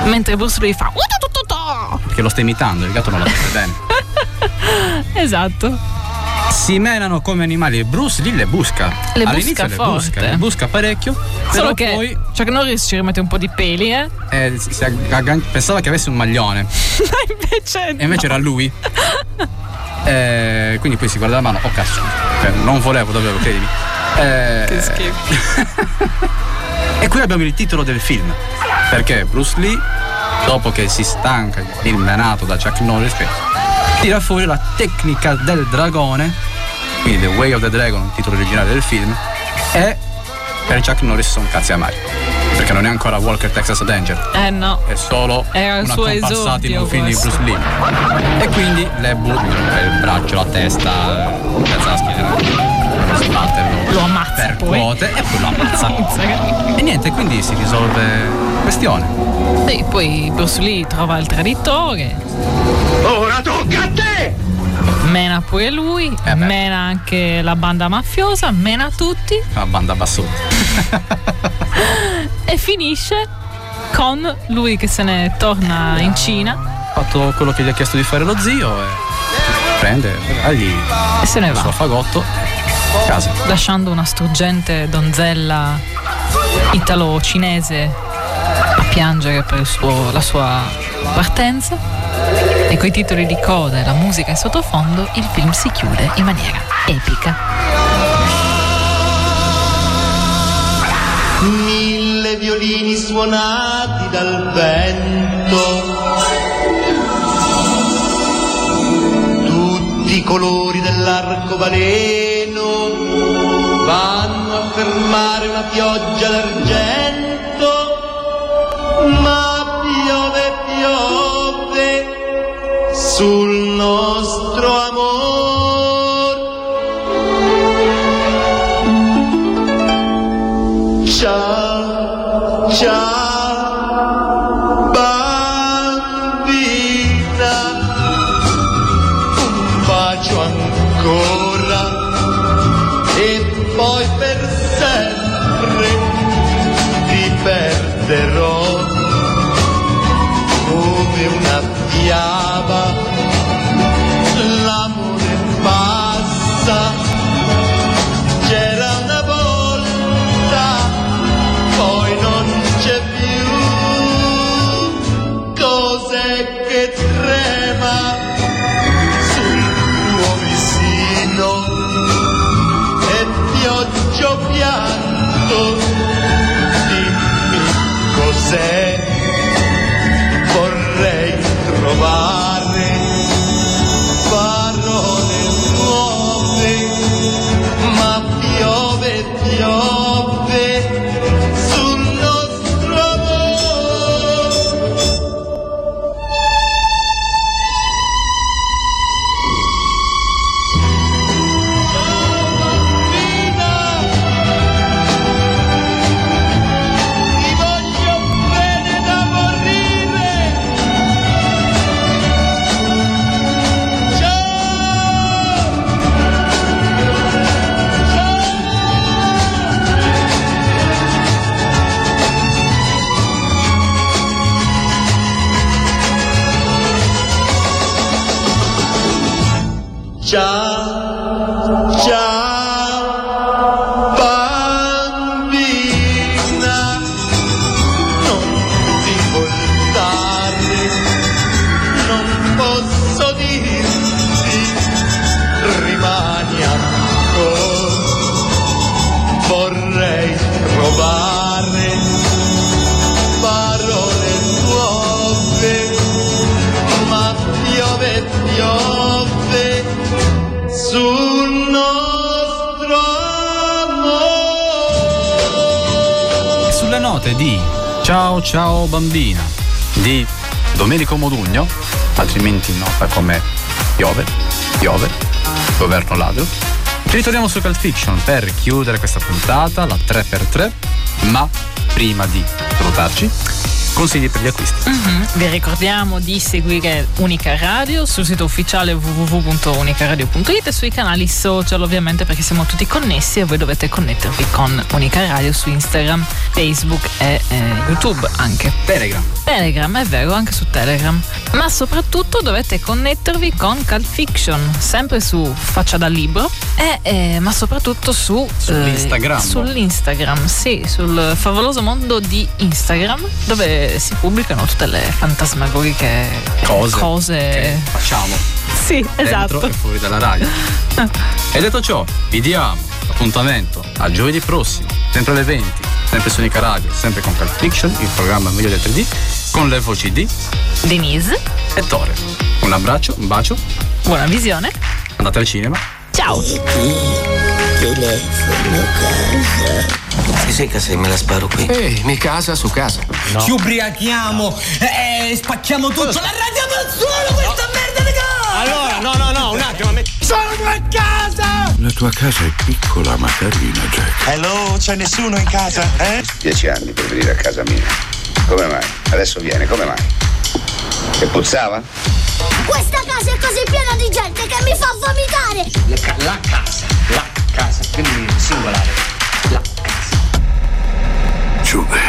mentre Bruce Lee fa perché lo sta imitando, il gatto non lo vede bene. Esatto, si menano come animali. Bruce Lee le busca le all'inizio busca le forte. busca le busca parecchio, solo però che poi Chuck Norris ci rimette un po' di peli eh, eh si, si aggan- pensava che avesse un maglione. invece no. E invece era lui. Eh, quindi poi si guarda la mano, oh cazzo, eh, non volevo davvero, credimi. Eh, che schifo. E qui abbiamo il titolo del film, perché Bruce Lee dopo che si stanca il menato da Chuck Norris tira fuori la tecnica del dragone, quindi The Way of the Dragon, il titolo originale del film, e per Chuck Norris sono cazzi amari perché non è ancora Walker Texas Ranger, eh no, è solo Era una comparsata in un film questo. di Bruce Lee, e quindi le butta il braccio, la testa, la schiena, lo sbatterlo, lo ammazza, percuote poi. E poi lo ammazza. E niente, quindi si risolve la questione. Sì, poi Bruce Lee trova il traditore. Ora tocca a te! Mena pure lui, eh mena anche la banda mafiosa, mena tutti. La banda bassotti. E finisce con lui che se ne torna in Cina. Ha fatto quello che gli ha chiesto di fare lo zio e prende agli e se ne va. Il suo fagotto a casa, lasciando una struggente donzella italo-cinese a piangere per il suo, la sua partenza. E coi titoli di coda e la musica in sottofondo il film si chiude in maniera epica. Mille violini suonati dal vento, tutti i colori dell'arcobaleno vanno a fermare una pioggia d'argento, ma piove, piove sul nostro amore. Ciao, ciao, bambina, un bacio ancora e poi per sempre ti perderò come una fiaba, l'amore passa. Se vorrei trovare parole nuove, ma piove, piove sul nostro amore. Ciao bambina, ti voglio da morire. Ciao, ciao, ciao, ciao bambina, non ti voltare, non posso dirti, rimani ancora, vorrei trovare parole nuove, ma piove, piove sul nostro amore. E sulle note di Ciao ciao bambina di Domenico Modugno, altrimenti nota come Piove, piove, governo ladro, ci ritorniamo su Cult Fiction per chiudere questa puntata, la tre per tre, ma prima di salutarci consigli per gli acquisti. Mm-hmm. Vi ricordiamo di seguire Unica Radio sul sito ufficiale w w w punto unica radio punto i t e sui canali social ovviamente, perché siamo tutti connessi e voi dovete connettervi con Unica Radio su Instagram, Facebook e eh, YouTube anche. Telegram. Telegram, è vero, anche su Telegram. Ma soprattutto dovete connettervi con Cult Fiction, sempre su Faccia da Libro, e, eh, ma soprattutto su Sull'Instagram. Eh, sull'Instagram, sì, sul favoloso mondo di Instagram, dove si pubblicano tutte le fantasmagoriche cose, cose che facciamo sì, esatto, dentro e fuori dalla radio. E detto ciò, vi diamo appuntamento a giovedì prossimo, sempre alle venti, sempre su Unica Radio, sempre con Cult Fiction, il programma meglio del tre D, con le voci di Denise e Tore. Un abbraccio, un bacio, buona visione, andate al cinema, ciao. Telefono casa. Se sei casa me la sparo qui. Ehi, mi casa su casa. No. Ci ubriachiamo, no. Eh, spacchiamo tutto. La radiamo al suolo, no. Questa merda di casa. Allora, no, no, no, un attimo. Me... Sono a casa! La tua casa è piccola ma carina, Jack. Hello, c'è nessuno in casa, eh? Dieci anni per venire a casa mia. Come mai? Adesso viene, come mai? Che puzzava? Questa casa è così piena di gente che mi fa vomitare. La, ca- la casa, la casa, quindi singolare. La casa. Giube,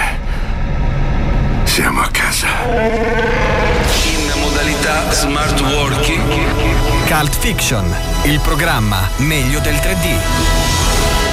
siamo a casa. In modalità smart working. Cult Fiction, il programma meglio del tre D.